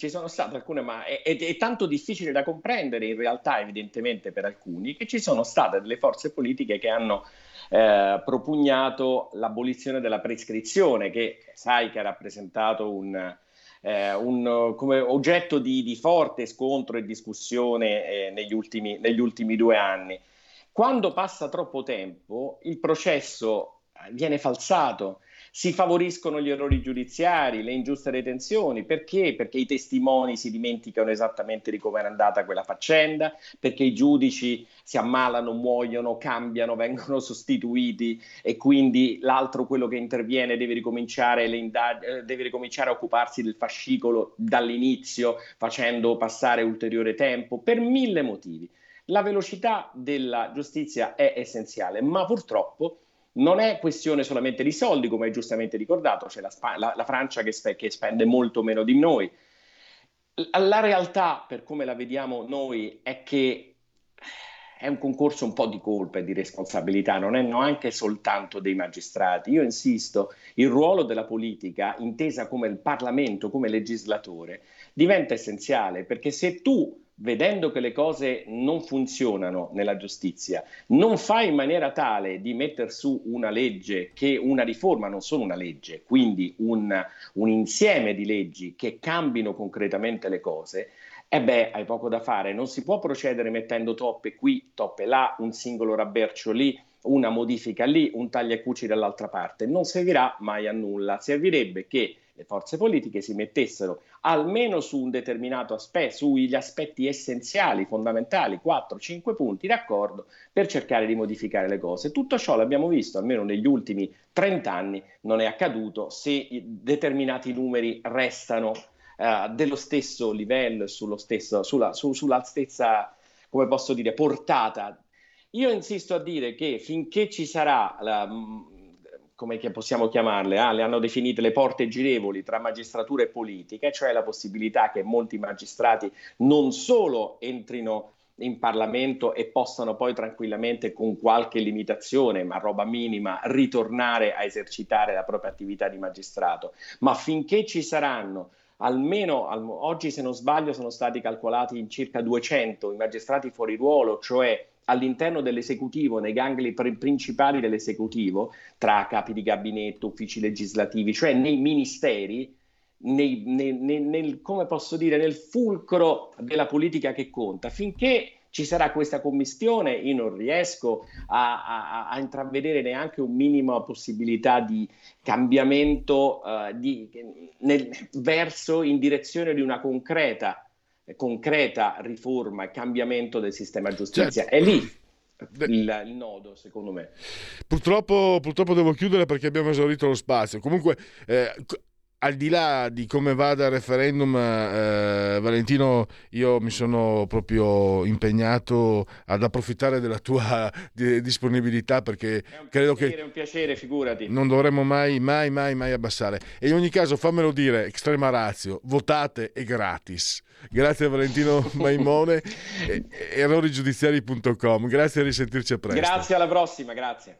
sono state alcune, ma è tanto difficile da comprendere in realtà, evidentemente, per alcuni, che ci sono state delle forze politiche che hanno propugnato l'abolizione della prescrizione, che sai che ha rappresentato come oggetto di forte scontro e discussione negli ultimi 2 anni. Quando passa troppo tempo, il processo viene falsato, Si favoriscono gli errori giudiziari, le ingiuste retenzioni. Perché? Perché i testimoni si dimenticano esattamente di come era andata quella faccenda, perché i giudici si ammalano, muoiono, cambiano, vengono sostituiti e quindi l'altro, quello che interviene, deve ricominciare a occuparsi del fascicolo dall'inizio, facendo passare ulteriore tempo, per mille motivi. La velocità della giustizia è essenziale, ma purtroppo non è questione solamente di soldi, come hai giustamente ricordato, c'è la Francia che spende molto meno di noi. La realtà, per come la vediamo noi, è che è un concorso un po' di colpa e di responsabilità, non è neanche soltanto dei magistrati. Io insisto, il ruolo della politica, intesa come il Parlamento, come legislatore, diventa essenziale, perché se tu, vedendo che le cose non funzionano nella giustizia, non fa in maniera tale di mettere su una legge, che una riforma, non solo una legge, quindi un insieme di leggi che cambino concretamente le cose, hai poco da fare. Non si può procedere mettendo toppe qui, toppe là, un singolo rabbercio lì, una modifica lì, un taglia e cuci dall'altra parte. Non servirà mai a nulla. Servirebbe che le forze politiche si mettessero almeno su un determinato aspetto, sugli aspetti essenziali, fondamentali, 4-5 punti d'accordo per cercare di modificare le cose. Tutto ciò l'abbiamo visto, almeno negli ultimi 30 anni, non è accaduto se determinati numeri restano dello stesso livello, sulla stessa, come posso dire, portata. Io insisto a dire che finché ci sarà come possiamo chiamarle, le hanno definite le porte girevoli tra magistratura e politica, cioè la possibilità che molti magistrati non solo entrino in Parlamento e possano poi tranquillamente, con qualche limitazione, ma roba minima, ritornare a esercitare la propria attività di magistrato, ma finché ci saranno, almeno oggi, se non sbaglio, sono stati calcolati in circa 200 i magistrati fuori ruolo, cioè all'interno dell'esecutivo, nei gangli principali dell'esecutivo, tra capi di gabinetto, uffici legislativi, cioè nei ministeri, nel fulcro della politica che conta. Finché ci sarà questa commistione, io non riesco a intravedere neanche un minimo possibilità di cambiamento in direzione di una concreta riforma e cambiamento del sistema giustizia. Certo. È lì il nodo, secondo me. Purtroppo devo chiudere perché abbiamo esaurito lo spazio. Comunque, al di là di come vada il referendum, Valentino, io mi sono proprio impegnato ad approfittare della tua disponibilità, perché credo che è un piacere, figurati. Non dovremmo mai abbassare. E in ogni caso, fammelo dire, extrema ratio, votate, e gratis. Grazie a Valentino Maimone, errorigiudiziari.com. Grazie, a risentirci a presto. Grazie, alla prossima, grazie.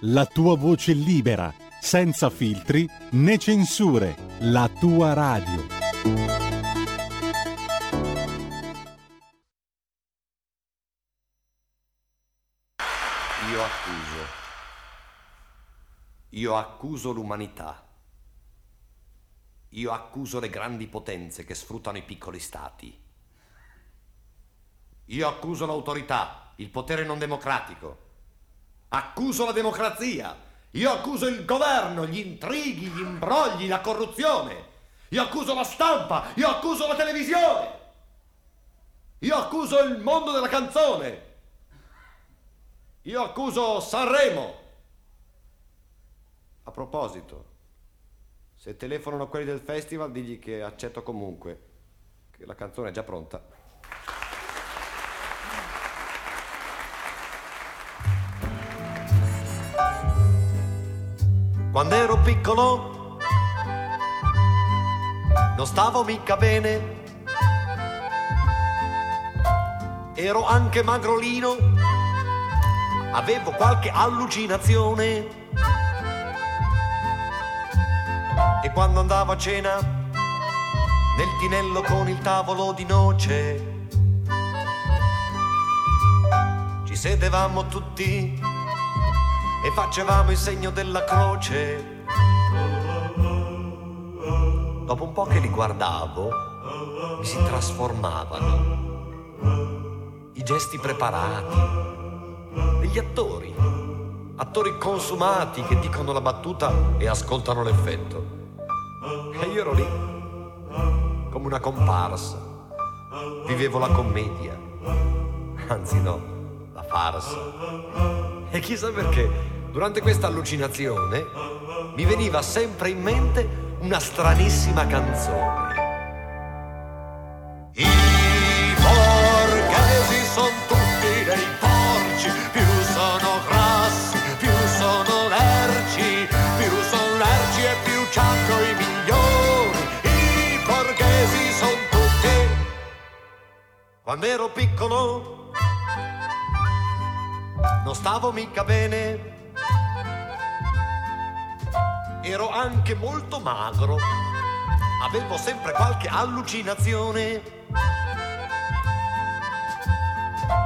la tua voce libera, senza filtri né censure, la tua radio. Io accuso. Io accuso l'umanità. Io accuso le grandi potenze che sfruttano i piccoli stati. Io accuso l'autorità, il potere non democratico. Accuso la democrazia, io accuso il governo, gli intrighi, gli imbrogli, la corruzione. Io accuso la stampa, io accuso la televisione. Io accuso il mondo della canzone. Io accuso Sanremo. A proposito, Se telefonano quelli del festival, digli che accetto comunque, che la canzone è già pronta. Quando ero piccolo non stavo mica bene, ero anche magrolino, avevo qualche allucinazione. E quando andavo a cena nel tinello con il tavolo di noce, ci sedevamo tutti e facevamo il segno della croce. Dopo un po' che li guardavo, mi si trasformavano i gesti preparati degli attori, attori consumati che dicono la battuta e ascoltano l'effetto. E io ero lì, come una comparsa, vivevo la commedia, anzi no, la farsa. E chissà perché, durante questa allucinazione, mi veniva sempre in mente una stranissima canzone. I borghesi sono tutti dei porci, più sono grassi, più sono lerci, più sono lerci e più ciacco i miei. Quando ero piccolo non stavo mica bene, ero anche molto magro, avevo sempre qualche allucinazione.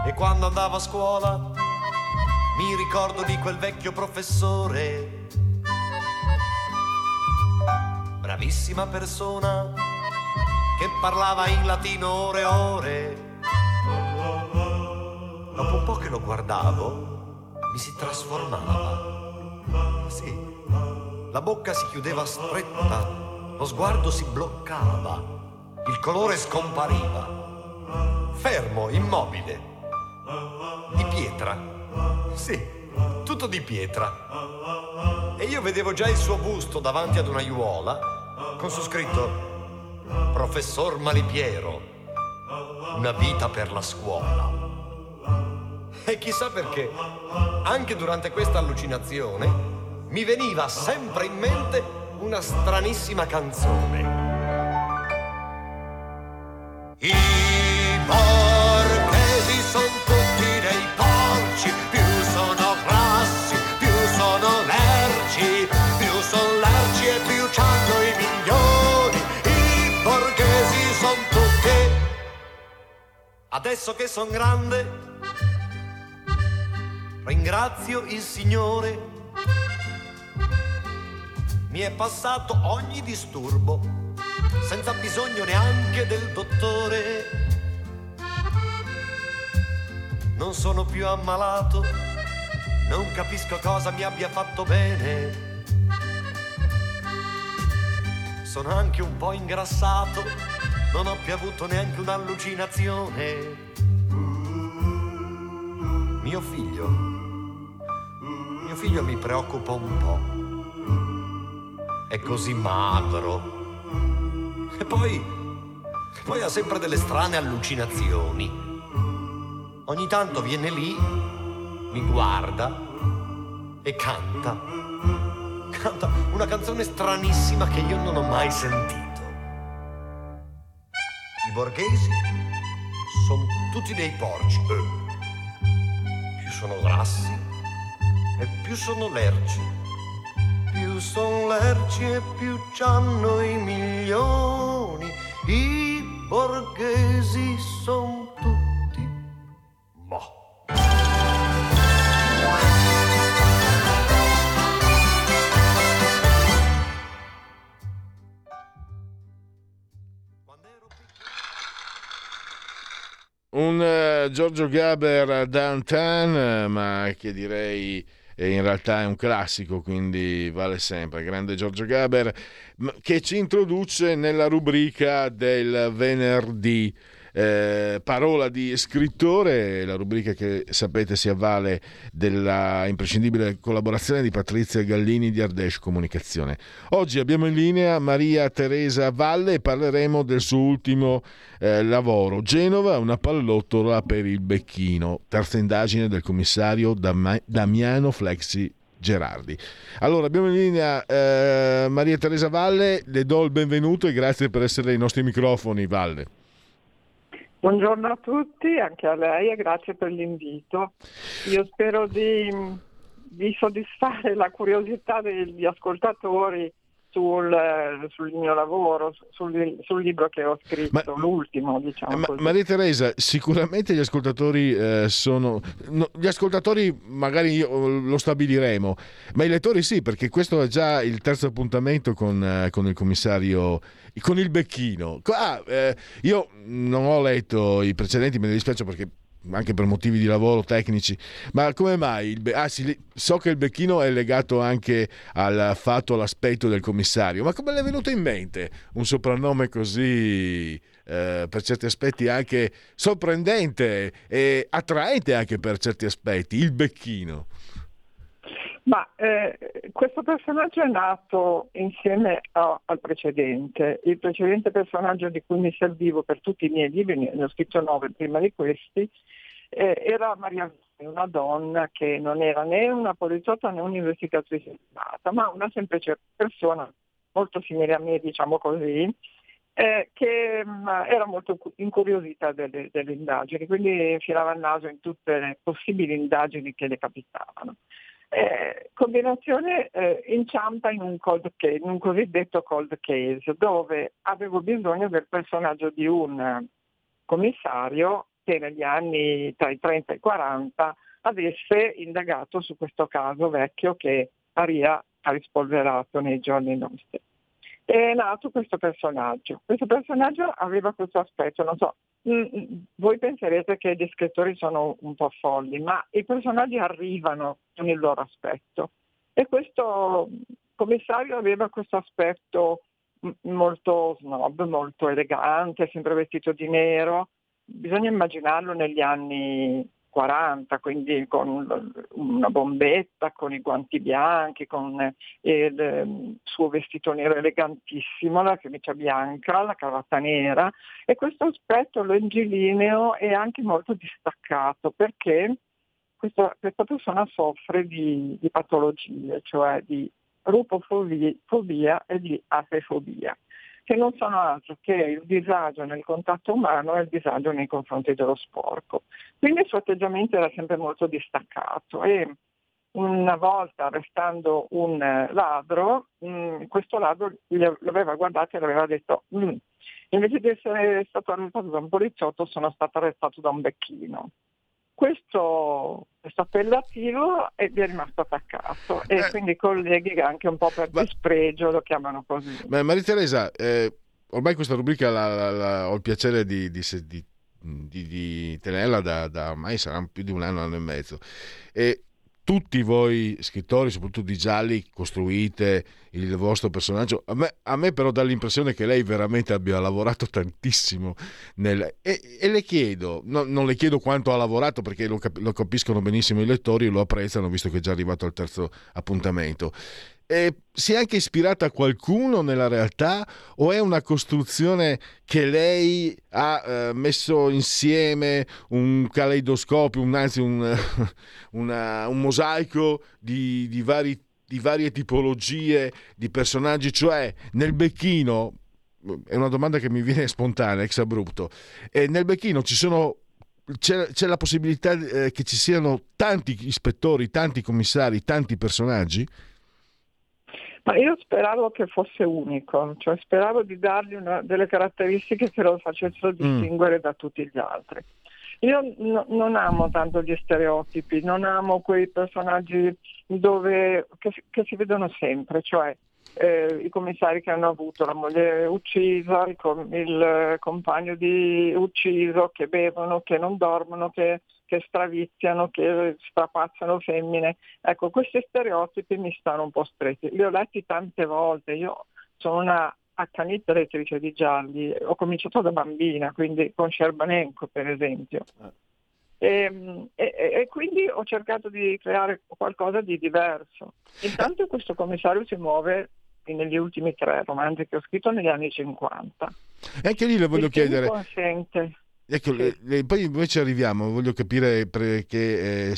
E quando andavo a scuola mi ricordo di quel vecchio professore, bravissima persona che parlava in latino ore e ore. Dopo un po' che lo guardavo, mi si trasformava. Sì, la bocca si chiudeva stretta, lo sguardo si bloccava, il colore scompariva. Fermo, immobile, di pietra. Sì, tutto di pietra. E io vedevo già il suo busto davanti ad una aiuola con su scritto: Professor Malipiero, una vita per la scuola. E chissà perché, anche durante questa allucinazione mi veniva sempre in mente una stranissima canzone. I borghesi sono tutti dei porci, più sono grassi, più sono lerci, più sono lerci e più c'hanno i milioni. Borghesi son tutti. Adesso che son grande ringrazio il Signore, mi è passato ogni disturbo senza bisogno neanche del dottore. Non sono più ammalato, non capisco cosa mi abbia fatto bene. Sono anche un po' ingrassato, non ho più avuto neanche un'allucinazione. Mio figlio mi preoccupa un po'. È così magro. E poi ha sempre delle strane allucinazioni. Ogni tanto viene lì, mi guarda e canta una canzone stranissima che io non ho mai sentito. I borghesi sono tutti dei porci, più sono grassi e più sono lerci, più son lerci e più c'hanno i milioni. I borghesi son tutti boh. Un Giorgio Gaber Downtown, ma che direi in realtà è un classico, quindi vale sempre. Grande Giorgio Gaber, che ci introduce nella rubrica del venerdì. Parola di scrittore, la rubrica che sapete si avvale della imprescindibile collaborazione di Patrizia Gallini di Ardèche Comunicazione. Oggi abbiamo in linea Maria Teresa Valle e parleremo del suo ultimo lavoro, Genova, una pallottola per il becchino, terza indagine del commissario Damiano Flexi Gerardi. Allora, abbiamo in linea Maria Teresa Valle, le do il benvenuto e grazie per essere ai nostri microfoni, Valle. Buongiorno a tutti, anche a lei, e grazie per l'invito. Io spero di soddisfare la curiosità degli ascoltatori sul mio lavoro, sul libro che ho scritto, l'ultimo, diciamo. Ma, Maria Teresa, sicuramente gli ascoltatori gli ascoltatori magari lo stabiliremo, ma i lettori sì, perché questo è già il terzo appuntamento con il commissario, con il becchino. Io non ho letto i precedenti, me ne dispiace perché anche per motivi di lavoro tecnici, ma come mai? So che il becchino è legato anche al fatto, all'aspetto del commissario, ma come le è venuto in mente un soprannome così per certi aspetti anche sorprendente e attraente anche per certi aspetti, il becchino? Ma questo personaggio è nato insieme al precedente. Il precedente personaggio di cui mi servivo per tutti i miei libri, ne ho scritto 9 prima di questi, era Maria Valle, una donna che non era né una poliziotta né un'investigatrice privata, ma una semplice persona molto simile a me, diciamo così, che era molto incuriosita delle indagini, quindi infilava il naso in tutte le possibili indagini che le capitavano. Combinazione inciampa in un cosiddetto cold case, dove avevo bisogno del personaggio di un commissario che negli anni tra i 30 e i 40 avesse indagato su questo caso vecchio che Maria ha rispolverato nei giorni nostri. È nato questo personaggio. Questo personaggio aveva questo aspetto, non so, voi penserete che gli scrittori sono un po' folli, ma i personaggi arrivano con il loro aspetto. E questo commissario aveva questo aspetto molto snob, molto elegante, sempre vestito di nero. Bisogna immaginarlo negli anni 40, quindi con una bombetta, con i guanti bianchi, con il suo vestito nero elegantissimo, la camicia bianca, la cravatta nera, e questo aspetto longilineo è anche molto distaccato, perché questa persona soffre di patologie, cioè di rupofobia e di afefobia, che non sono altro che il disagio nel contatto umano e il disagio nei confronti dello sporco. Quindi il suo atteggiamento era sempre molto distaccato, e una volta, arrestando un ladro, questo ladro l'aveva guardato e le aveva detto: invece di essere stato arrestato da un poliziotto sono stato arrestato da un becchino. Questo appellativo è rimasto attaccato, e quindi i colleghi anche un po' per dispregio lo chiamano così. Ma Maria Teresa, ormai questa rubrica ho il piacere di tenerla da ormai saranno più di un anno e mezzo, e tutti voi scrittori, soprattutto di gialli, costruite il vostro personaggio. A me però dà l'impressione che lei veramente abbia lavorato tantissimo e le chiedo, non le chiedo quanto ha lavorato, perché lo capiscono benissimo i lettori e lo apprezzano, visto che è già arrivato al terzo appuntamento. Si è anche ispirata a qualcuno nella realtà, o è una costruzione che lei ha messo insieme, un caleidoscopio, un mosaico di varie tipologie di personaggi? Cioè, nel becchino, è una domanda che mi viene spontanea, ex abrupto, e nel becchino c'è la possibilità che ci siano tanti ispettori, tanti commissari, tanti personaggi? Ma io speravo che fosse unico, cioè speravo di dargli delle caratteristiche che lo facessero distinguere da tutti gli altri. Io non amo tanto gli stereotipi, non amo quei personaggi che si vedono sempre, cioè i commissari che hanno avuto la moglie uccisa, il compagno ucciso, che bevono, che non dormono, che straviziano, che strapazzano femmine. Ecco, questi stereotipi mi stanno un po' stretti. Li ho letti tante volte, io sono una accanito elettrice di Giardi. Ho cominciato da bambina, quindi con Scerbanenko per esempio. E quindi ho cercato di creare qualcosa di diverso. Intanto questo commissario si muove negli ultimi 3 romanzi che ho scritto negli anni 50. E anche lì le voglio chiedere. Ecco, poi invece arriviamo, voglio capire perché,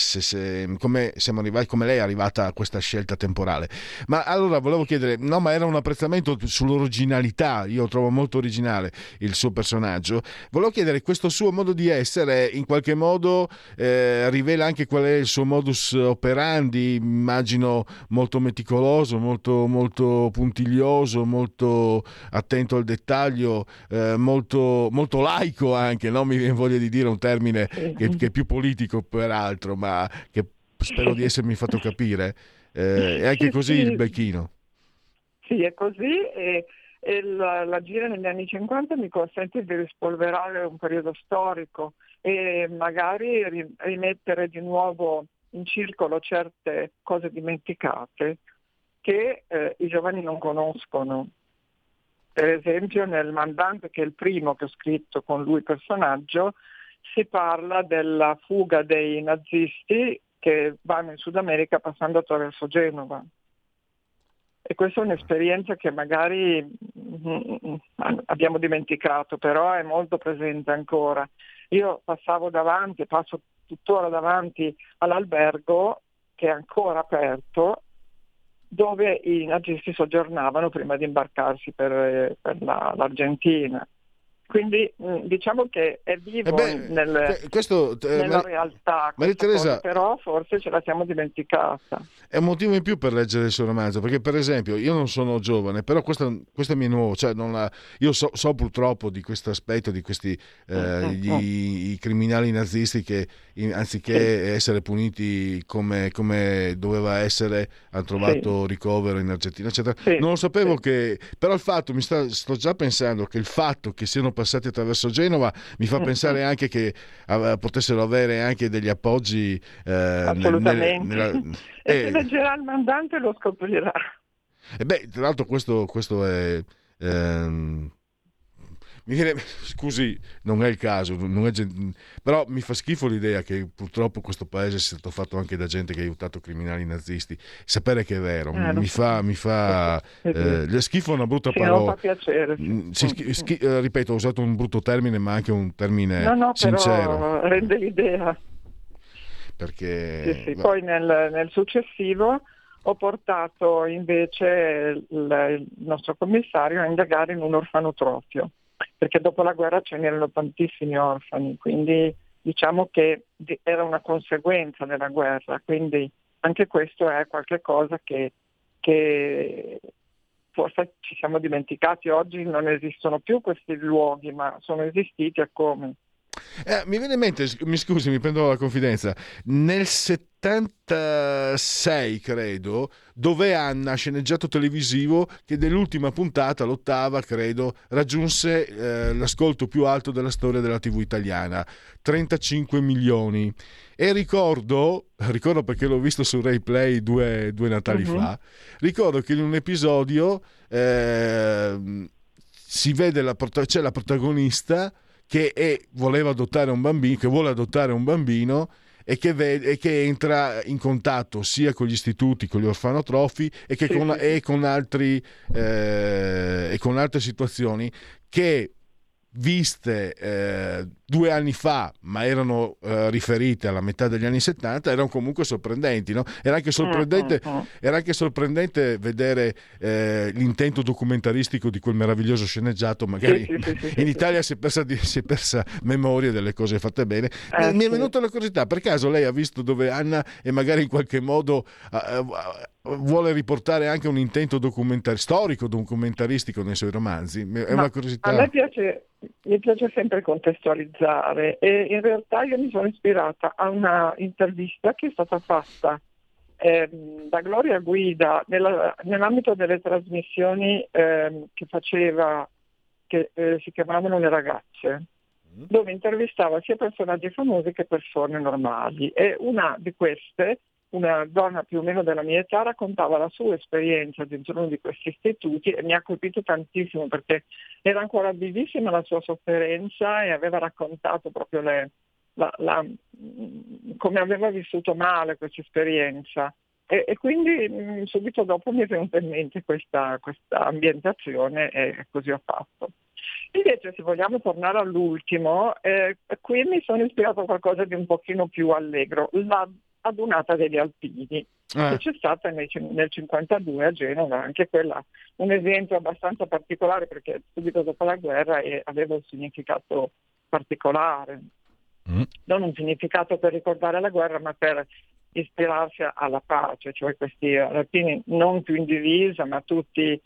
come siamo arrivati, come lei è arrivata a questa scelta temporale. Ma allora volevo chiedere, no, ma era un apprezzamento sull'originalità, io trovo molto originale il suo personaggio. Volevo chiedere, questo suo modo di essere in qualche modo rivela anche qual è il suo modus operandi, immagino molto meticoloso, molto puntiglioso, molto attento al dettaglio, molto laico anche, no? Non mi viene voglia di dire un termine che è più politico peraltro, ma che spero di essermi fatto capire. È anche così il becchino? Sì, è così, e la gira negli anni 50 mi consente di rispolverare un periodo storico e magari rimettere di nuovo in circolo certe cose dimenticate che i giovani non conoscono. Per esempio nel Mandante, che è il primo che ho scritto con lui personaggio, si parla della fuga dei nazisti che vanno in Sud America passando attraverso Genova. E questa è un'esperienza che magari abbiamo dimenticato, però è molto presente ancora. Io passo tuttora davanti all'albergo che è ancora aperto, dove i nazisti soggiornavano prima di imbarcarsi per l'Argentina. Quindi diciamo che è vivo nella realtà, Maria Teresa, cosa, però forse ce la siamo dimenticata. È un motivo in più per leggere il suo romanzo, perché per esempio io non sono giovane, però questo mi è nuovo, cioè io so purtroppo di questo aspetto, di questi i criminali nazisti che anziché essere puniti come doveva essere hanno trovato ricovero in Argentina, eccetera. Non lo sapevo che, però il fatto, sto già pensando che il fatto che siano passati attraverso Genova mi fa pensare anche che potessero avere anche degli appoggi. Assolutamente. E se leggerà il Mandante lo scoprirà. E beh, tra l'altro questo è... mi viene, scusi, non è il caso, però mi fa schifo l'idea che purtroppo questo paese sia stato fatto anche da gente che ha aiutato criminali nazisti. Sapere che è vero le schifo è una brutta parola. Fa piacere. Ripeto, ho usato un brutto termine, ma anche un termine sincero. Però rende l'idea. Perché poi nel successivo ho portato invece il nostro commissario a indagare in un orfanotrofio, perché dopo la guerra ce n'erano tantissimi orfani, quindi diciamo che era una conseguenza della guerra, quindi anche questo è qualche cosa che forse ci siamo dimenticati. Oggi non esistono più questi luoghi, ma sono esistiti e come. Mi viene in mente, mi scusi, mi prendo la confidenza, nel 76 credo, dove Anna, sceneggiato televisivo, che dell'ultima puntata, l'8ª credo, raggiunse l'ascolto più alto della storia della TV italiana, 35 milioni, e ricordo perché l'ho visto su Rai Play due Natali fa, ricordo che in un episodio si vede c'è la protagonista che voleva adottare un bambino, che vuole adottare un bambino e che entra in contatto sia con gli istituti, con gli orfanotrofi e con altre situazioni che viste 2 anni fa, ma erano riferite alla metà degli anni 70, erano comunque sorprendenti, no? Era anche sorprendente vedere l'intento documentaristico di quel meraviglioso sceneggiato, magari in Italia si è persa memoria delle cose fatte bene. Mi è venuta la curiosità, per caso lei ha visto dove Anna e magari in qualche modo vuole riportare anche un intento storico documentaristico nei suoi romanzi? È una curiosità. A me mi piace sempre contestualizzare, e in realtà io mi sono ispirata a una intervista che è stata fatta da Gloria Guida nell'ambito delle trasmissioni che si chiamavano Le Ragazze, dove intervistava sia personaggi famosi che persone normali, e una di queste una donna più o meno della mia età raccontava la sua esperienza dentro uno di questi istituti e mi ha colpito tantissimo perché era ancora vivissima la sua sofferenza e aveva raccontato proprio come aveva vissuto male questa esperienza. E quindi subito dopo mi è venuta in mente questa ambientazione e così ho fatto. Invece, se vogliamo tornare all'ultimo, qui mi sono ispirato a qualcosa di un pochino più allegro, la adunata degli Alpini, che c'è stata nel 52 a Genova, anche quella un esempio abbastanza particolare perché subito dopo la guerra aveva un significato particolare, non un significato per ricordare la guerra ma per ispirarsi alla pace, cioè questi Alpini non più in divisa ma tutti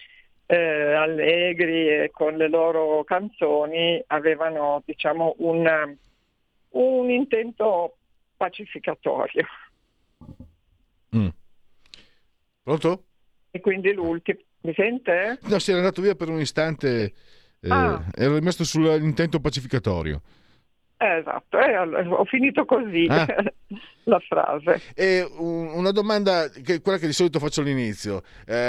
allegri e con le loro canzoni avevano diciamo un intento pacificatorio. Pronto? E quindi l'ultimo, mi sente? No, si era andato via per un istante, ero rimasto sull'intento pacificatorio. Esatto, ho finito così la frase. E una domanda, che quella che di solito faccio all'inizio,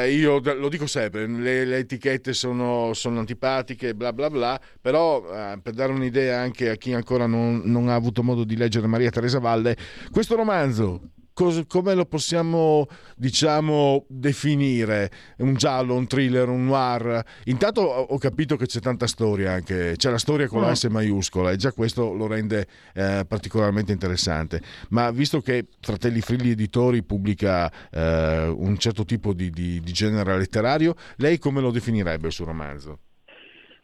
io lo dico sempre, le etichette sono antipatiche, bla bla bla, però per dare un'idea anche a chi ancora non ha avuto modo di leggere Maria Teresa Valle, questo romanzo, come lo possiamo diciamo definire? Un giallo, un thriller, un noir? Intanto ho capito che c'è tanta storia, anche c'è la storia con la S maiuscola e già questo lo rende particolarmente interessante, ma visto che Fratelli Frilli Editori pubblica un certo tipo di genere letterario, lei come lo definirebbe il suo romanzo?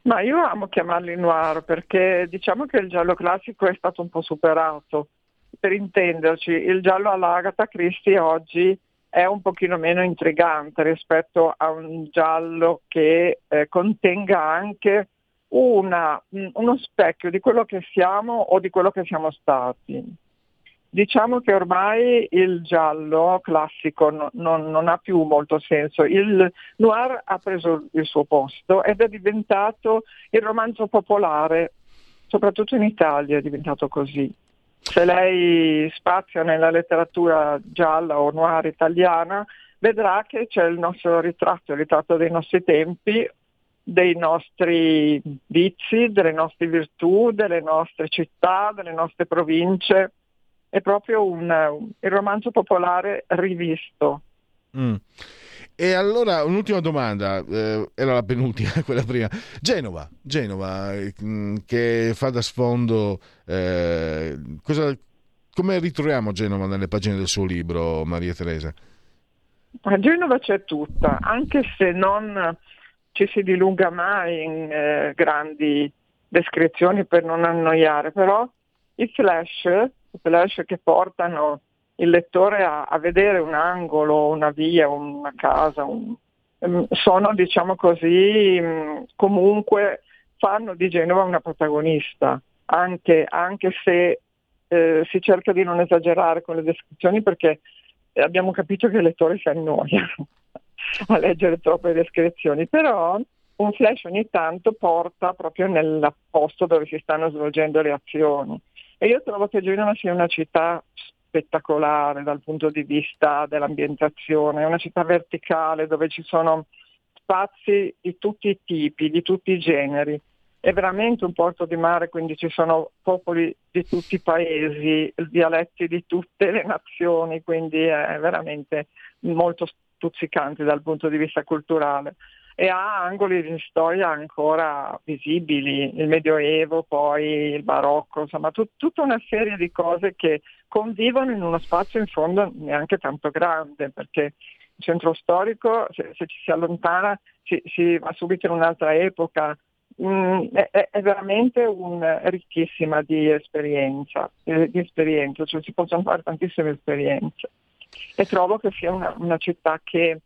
Ma io amo chiamarli noir perché diciamo che il giallo classico è stato un po' superato. Per intenderci, il giallo all'Agatha Christie oggi è un pochino meno intrigante rispetto a un giallo che contenga anche uno specchio di quello che siamo o di quello che siamo stati. Diciamo che ormai il giallo classico non ha più molto senso, il noir ha preso il suo posto ed è diventato il romanzo popolare, soprattutto in Italia è diventato così. Se lei spazia nella letteratura gialla o noir italiana, vedrà che c'è il nostro ritratto, il ritratto dei nostri tempi, dei nostri vizi, delle nostre virtù, delle nostre città, delle nostre province. È proprio il romanzo popolare rivisto. E allora un'ultima domanda, era la penultima, quella prima. Genova che fa da sfondo, come ritroviamo Genova nelle pagine del suo libro, Maria Teresa? A Genova c'è tutta, anche se non ci si dilunga mai in grandi descrizioni per non annoiare, però i flash che portano il lettore a vedere un angolo, una via, una casa, sono diciamo così, comunque fanno di Genova una protagonista, anche se si cerca di non esagerare con le descrizioni perché abbiamo capito che il lettore si annoia a leggere troppe descrizioni, però un flash ogni tanto porta proprio nel posto dove si stanno svolgendo le azioni e io trovo che Genova sia una città spettacolare dal punto di vista dell'ambientazione, è una città verticale dove ci sono spazi di tutti i tipi, di tutti i generi, è veramente un porto di mare, quindi ci sono popoli di tutti i paesi, dialetti di tutte le nazioni, quindi è veramente molto stuzzicante dal punto di vista culturale e ha angoli di storia ancora visibili, il Medioevo, poi il Barocco, insomma tutta una serie di cose che convivono in uno spazio in fondo neanche tanto grande, perché il centro storico, se ci si allontana, si va subito in un'altra epoca, è veramente ricchissima di esperienza, cioè si possono fare tantissime esperienze e trovo che sia una città che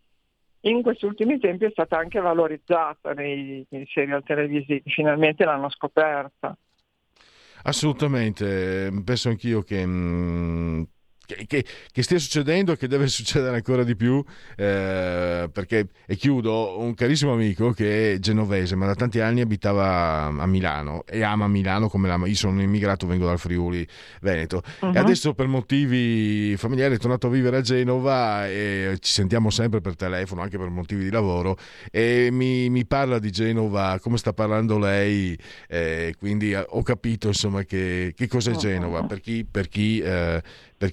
in questi ultimi tempi è stata anche valorizzata nei serial televisivi, finalmente l'hanno scoperta. Assolutamente, penso anch'io che che stia succedendo e che deve succedere ancora di più, perché, e chiudo, un carissimo amico che è genovese ma da tanti anni abitava a Milano e ama Milano come l'ama. Io sono immigrato, vengo dal Friuli Veneto, e adesso per motivi familiari è tornato a vivere a Genova e ci sentiamo sempre per telefono anche per motivi di lavoro, e mi parla di Genova come sta parlando lei, quindi ho capito insomma che cos'è Genova per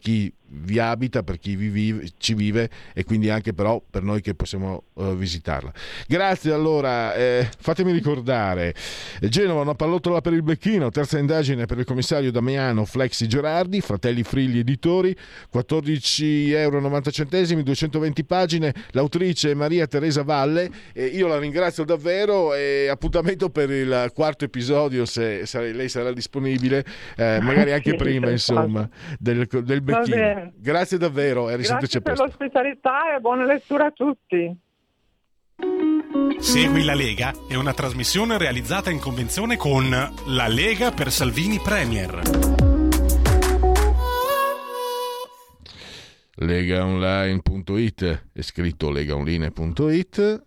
chi vi abita, per chi ci vive, e quindi anche però per noi che possiamo visitarla. Grazie, allora fatemi ricordare Genova, una pallottola per il becchino, terza indagine per il commissario Damiano Flexi Gerardi, Fratelli Frilli Editori, €14,90, 220 pagine, l'autrice Maria Teresa Valle, io la ringrazio davvero e appuntamento per il quarto episodio se lei sarà disponibile, magari anche prima insomma del becchino. Grazie davvero e grazie per l'ospitalità e buona lettura a tutti. Segui la Lega è una trasmissione realizzata in convenzione con la Lega per Salvini Premier. Legaonline.it è scritto legaonline.it,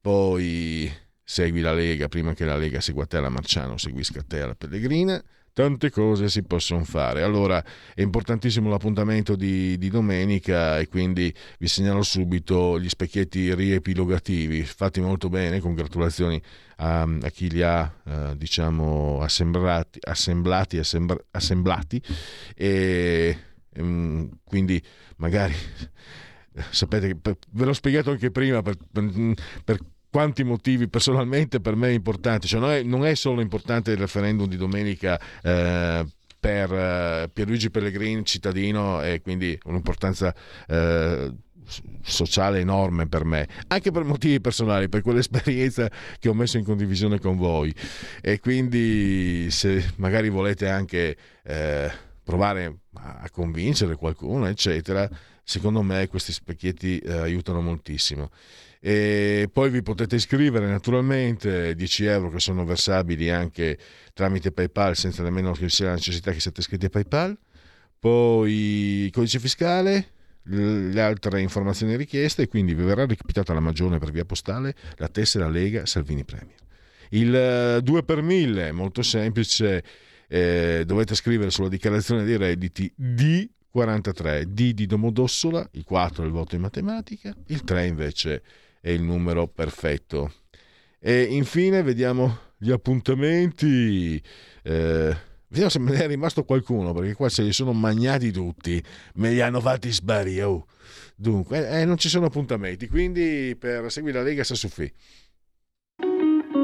poi segui la Lega prima che la Lega segua te, la Marzano, seguisca te, la Pellegrina. Tante cose si possono fare. Allora è importantissimo l'appuntamento di domenica e quindi vi segnalo subito gli specchietti riepilogativi fatti molto bene, congratulazioni a chi li ha diciamo assemblati, e quindi magari sapete che ve l'ho spiegato anche prima per quanti motivi personalmente per me è importante, cioè non è solo importante il referendum di domenica per Pierluigi Pellegrini cittadino, e quindi un'importanza sociale enorme per me, anche per motivi personali, per quell'esperienza che ho messo in condivisione con voi, e quindi se magari volete anche provare a convincere qualcuno eccetera, secondo me questi specchietti aiutano moltissimo. E poi vi potete iscrivere naturalmente, €10 che sono versabili anche tramite PayPal senza nemmeno che sia la necessità che siate iscritti a PayPal, poi codice fiscale, le altre informazioni richieste, quindi vi verrà recapitata la magione per via postale la tessera Lega Salvini Premier. Il 2 per 1000 molto semplice, dovete scrivere sulla dichiarazione dei redditi D43, D di Domodossola, il 4 è il voto in matematica, il 3 invece è il numero perfetto. E infine vediamo gli appuntamenti, vediamo se me ne è rimasto qualcuno, perché qua se li sono magnati tutti, me li hanno fatti sbaglio. Oh. Dunque, non ci sono appuntamenti, quindi per Segui la Lega sta su Fi.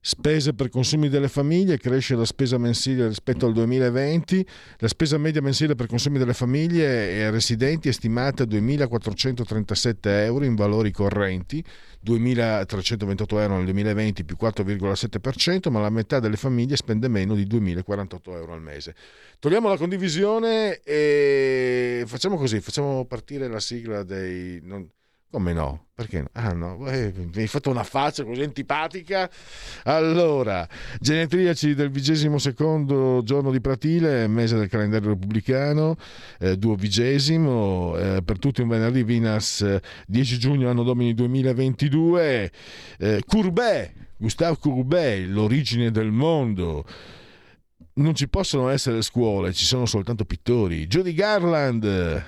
spese per consumi delle famiglie, cresce la spesa mensile rispetto al 2020, la spesa media mensile per consumi delle famiglie e residenti è stimata a €2.437 in valori correnti, €2.328 nel 2020 più 4,7%, ma la metà delle famiglie spende meno di €2.048 al mese. Togliamo la condivisione e facciamo così, facciamo partire la sigla dei... Come no? Perché no? Ah no, mi hai fatto una faccia così antipatica. Allora, genetriaci del 22° giorno di Pratile, mese del calendario repubblicano, 2°, per tutti un venerdì Vinas, 10 giugno anno domini 2022, Courbet, Gustave Courbet, l'origine del mondo. Non ci possono essere scuole, ci sono soltanto pittori. Judy Garland.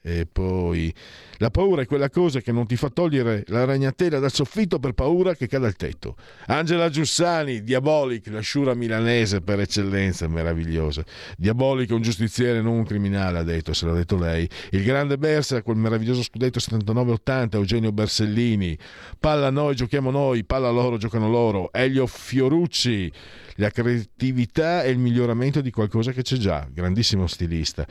E poi la paura è quella cosa che non ti fa togliere la ragnatela dal soffitto per paura che cada al tetto. Angela Giussani, Diabolic, la sciura milanese per eccellenza, meravigliosa. Diabolic è un giustiziere, non un criminale, ha detto, se l'ha detto lei. Il grande Bersa, quel meraviglioso scudetto 79-80, Eugenio Bersellini. Palla noi, giochiamo noi, palla loro, giocano loro. Elio Fiorucci, la creatività è il miglioramento di qualcosa che c'è già, grandissimo stilista.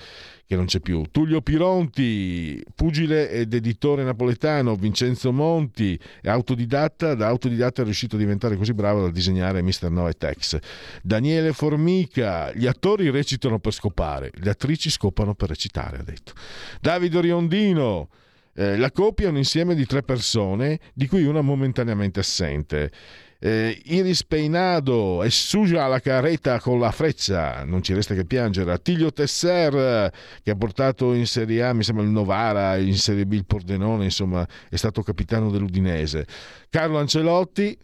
che non c'è più, Tullio Pironti, pugile ed editore napoletano, Vincenzo Monti, autodidatta, da autodidatta è riuscito a diventare così bravo da disegnare Mister No e Tex. Daniele Formica, gli attori recitano per scopare, le attrici scopano per recitare, ha detto. Davide Riondino, la coppia è un insieme di tre persone, di cui una momentaneamente assente. Iris Peinado e Suja la careta con la freccia, non ci resta che piangere. Attilio Tesser, che ha portato in Serie A mi sembra il Novara, in Serie B il Pordenone, insomma è stato capitano dell'Udinese. Carlo Ancelotti,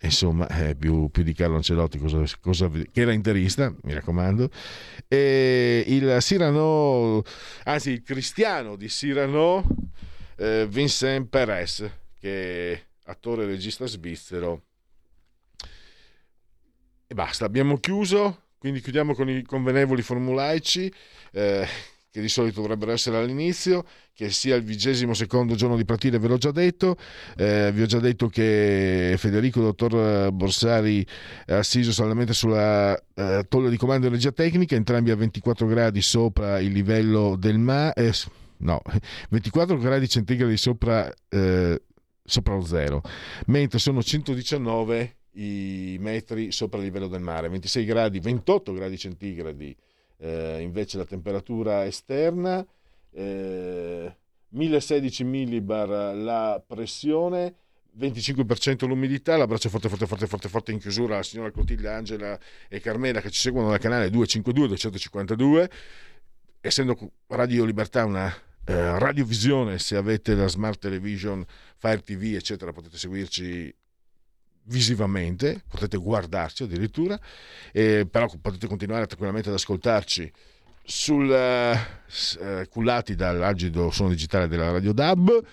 insomma più di Carlo Ancelotti che era interista, mi raccomando, e il cristiano di Cyrano, Vincent Perez, che è attore e regista svizzero. E basta, abbiamo chiuso, quindi chiudiamo con i convenevoli formulaici, che di solito dovrebbero essere all'inizio, che sia il 22° giorno di partita, ve l'ho già detto, vi ho già detto che Federico, dottor Borsari, è assiso solamente sulla tolla di comando e regia tecnica, entrambi a 24 gradi sopra il livello del mare, 24 gradi centigradi sopra lo zero, mentre sono 119 i metri sopra il livello del mare, 28 gradi centigradi invece la temperatura esterna, 1016 millibar la pressione, 25% l'umidità. L'abbraccio forte forte forte forte forte in chiusura alla signora Clotilde, Angela e Carmela che ci seguono dal canale 252 252, essendo Radio Libertà una radiovisione, se avete la smart television, Fire TV eccetera, potete seguirci visivamente, potete guardarci addirittura, però potete continuare tranquillamente ad ascoltarci cullati dall'agido suono digitale della Radio DAB.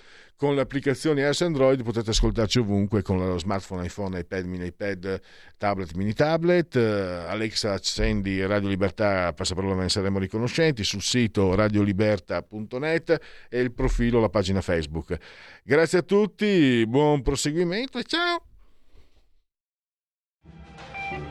Con le applicazioni iOS e Android potete ascoltarci ovunque con lo smartphone, iPhone, iPad, mini iPad, tablet, mini tablet. Alexa, accendi Radio Libertà, passaparola, ve ne saremo riconoscenti, sul sito radiolibertà.net e il profilo, la pagina Facebook. Grazie a tutti, buon proseguimento e ciao!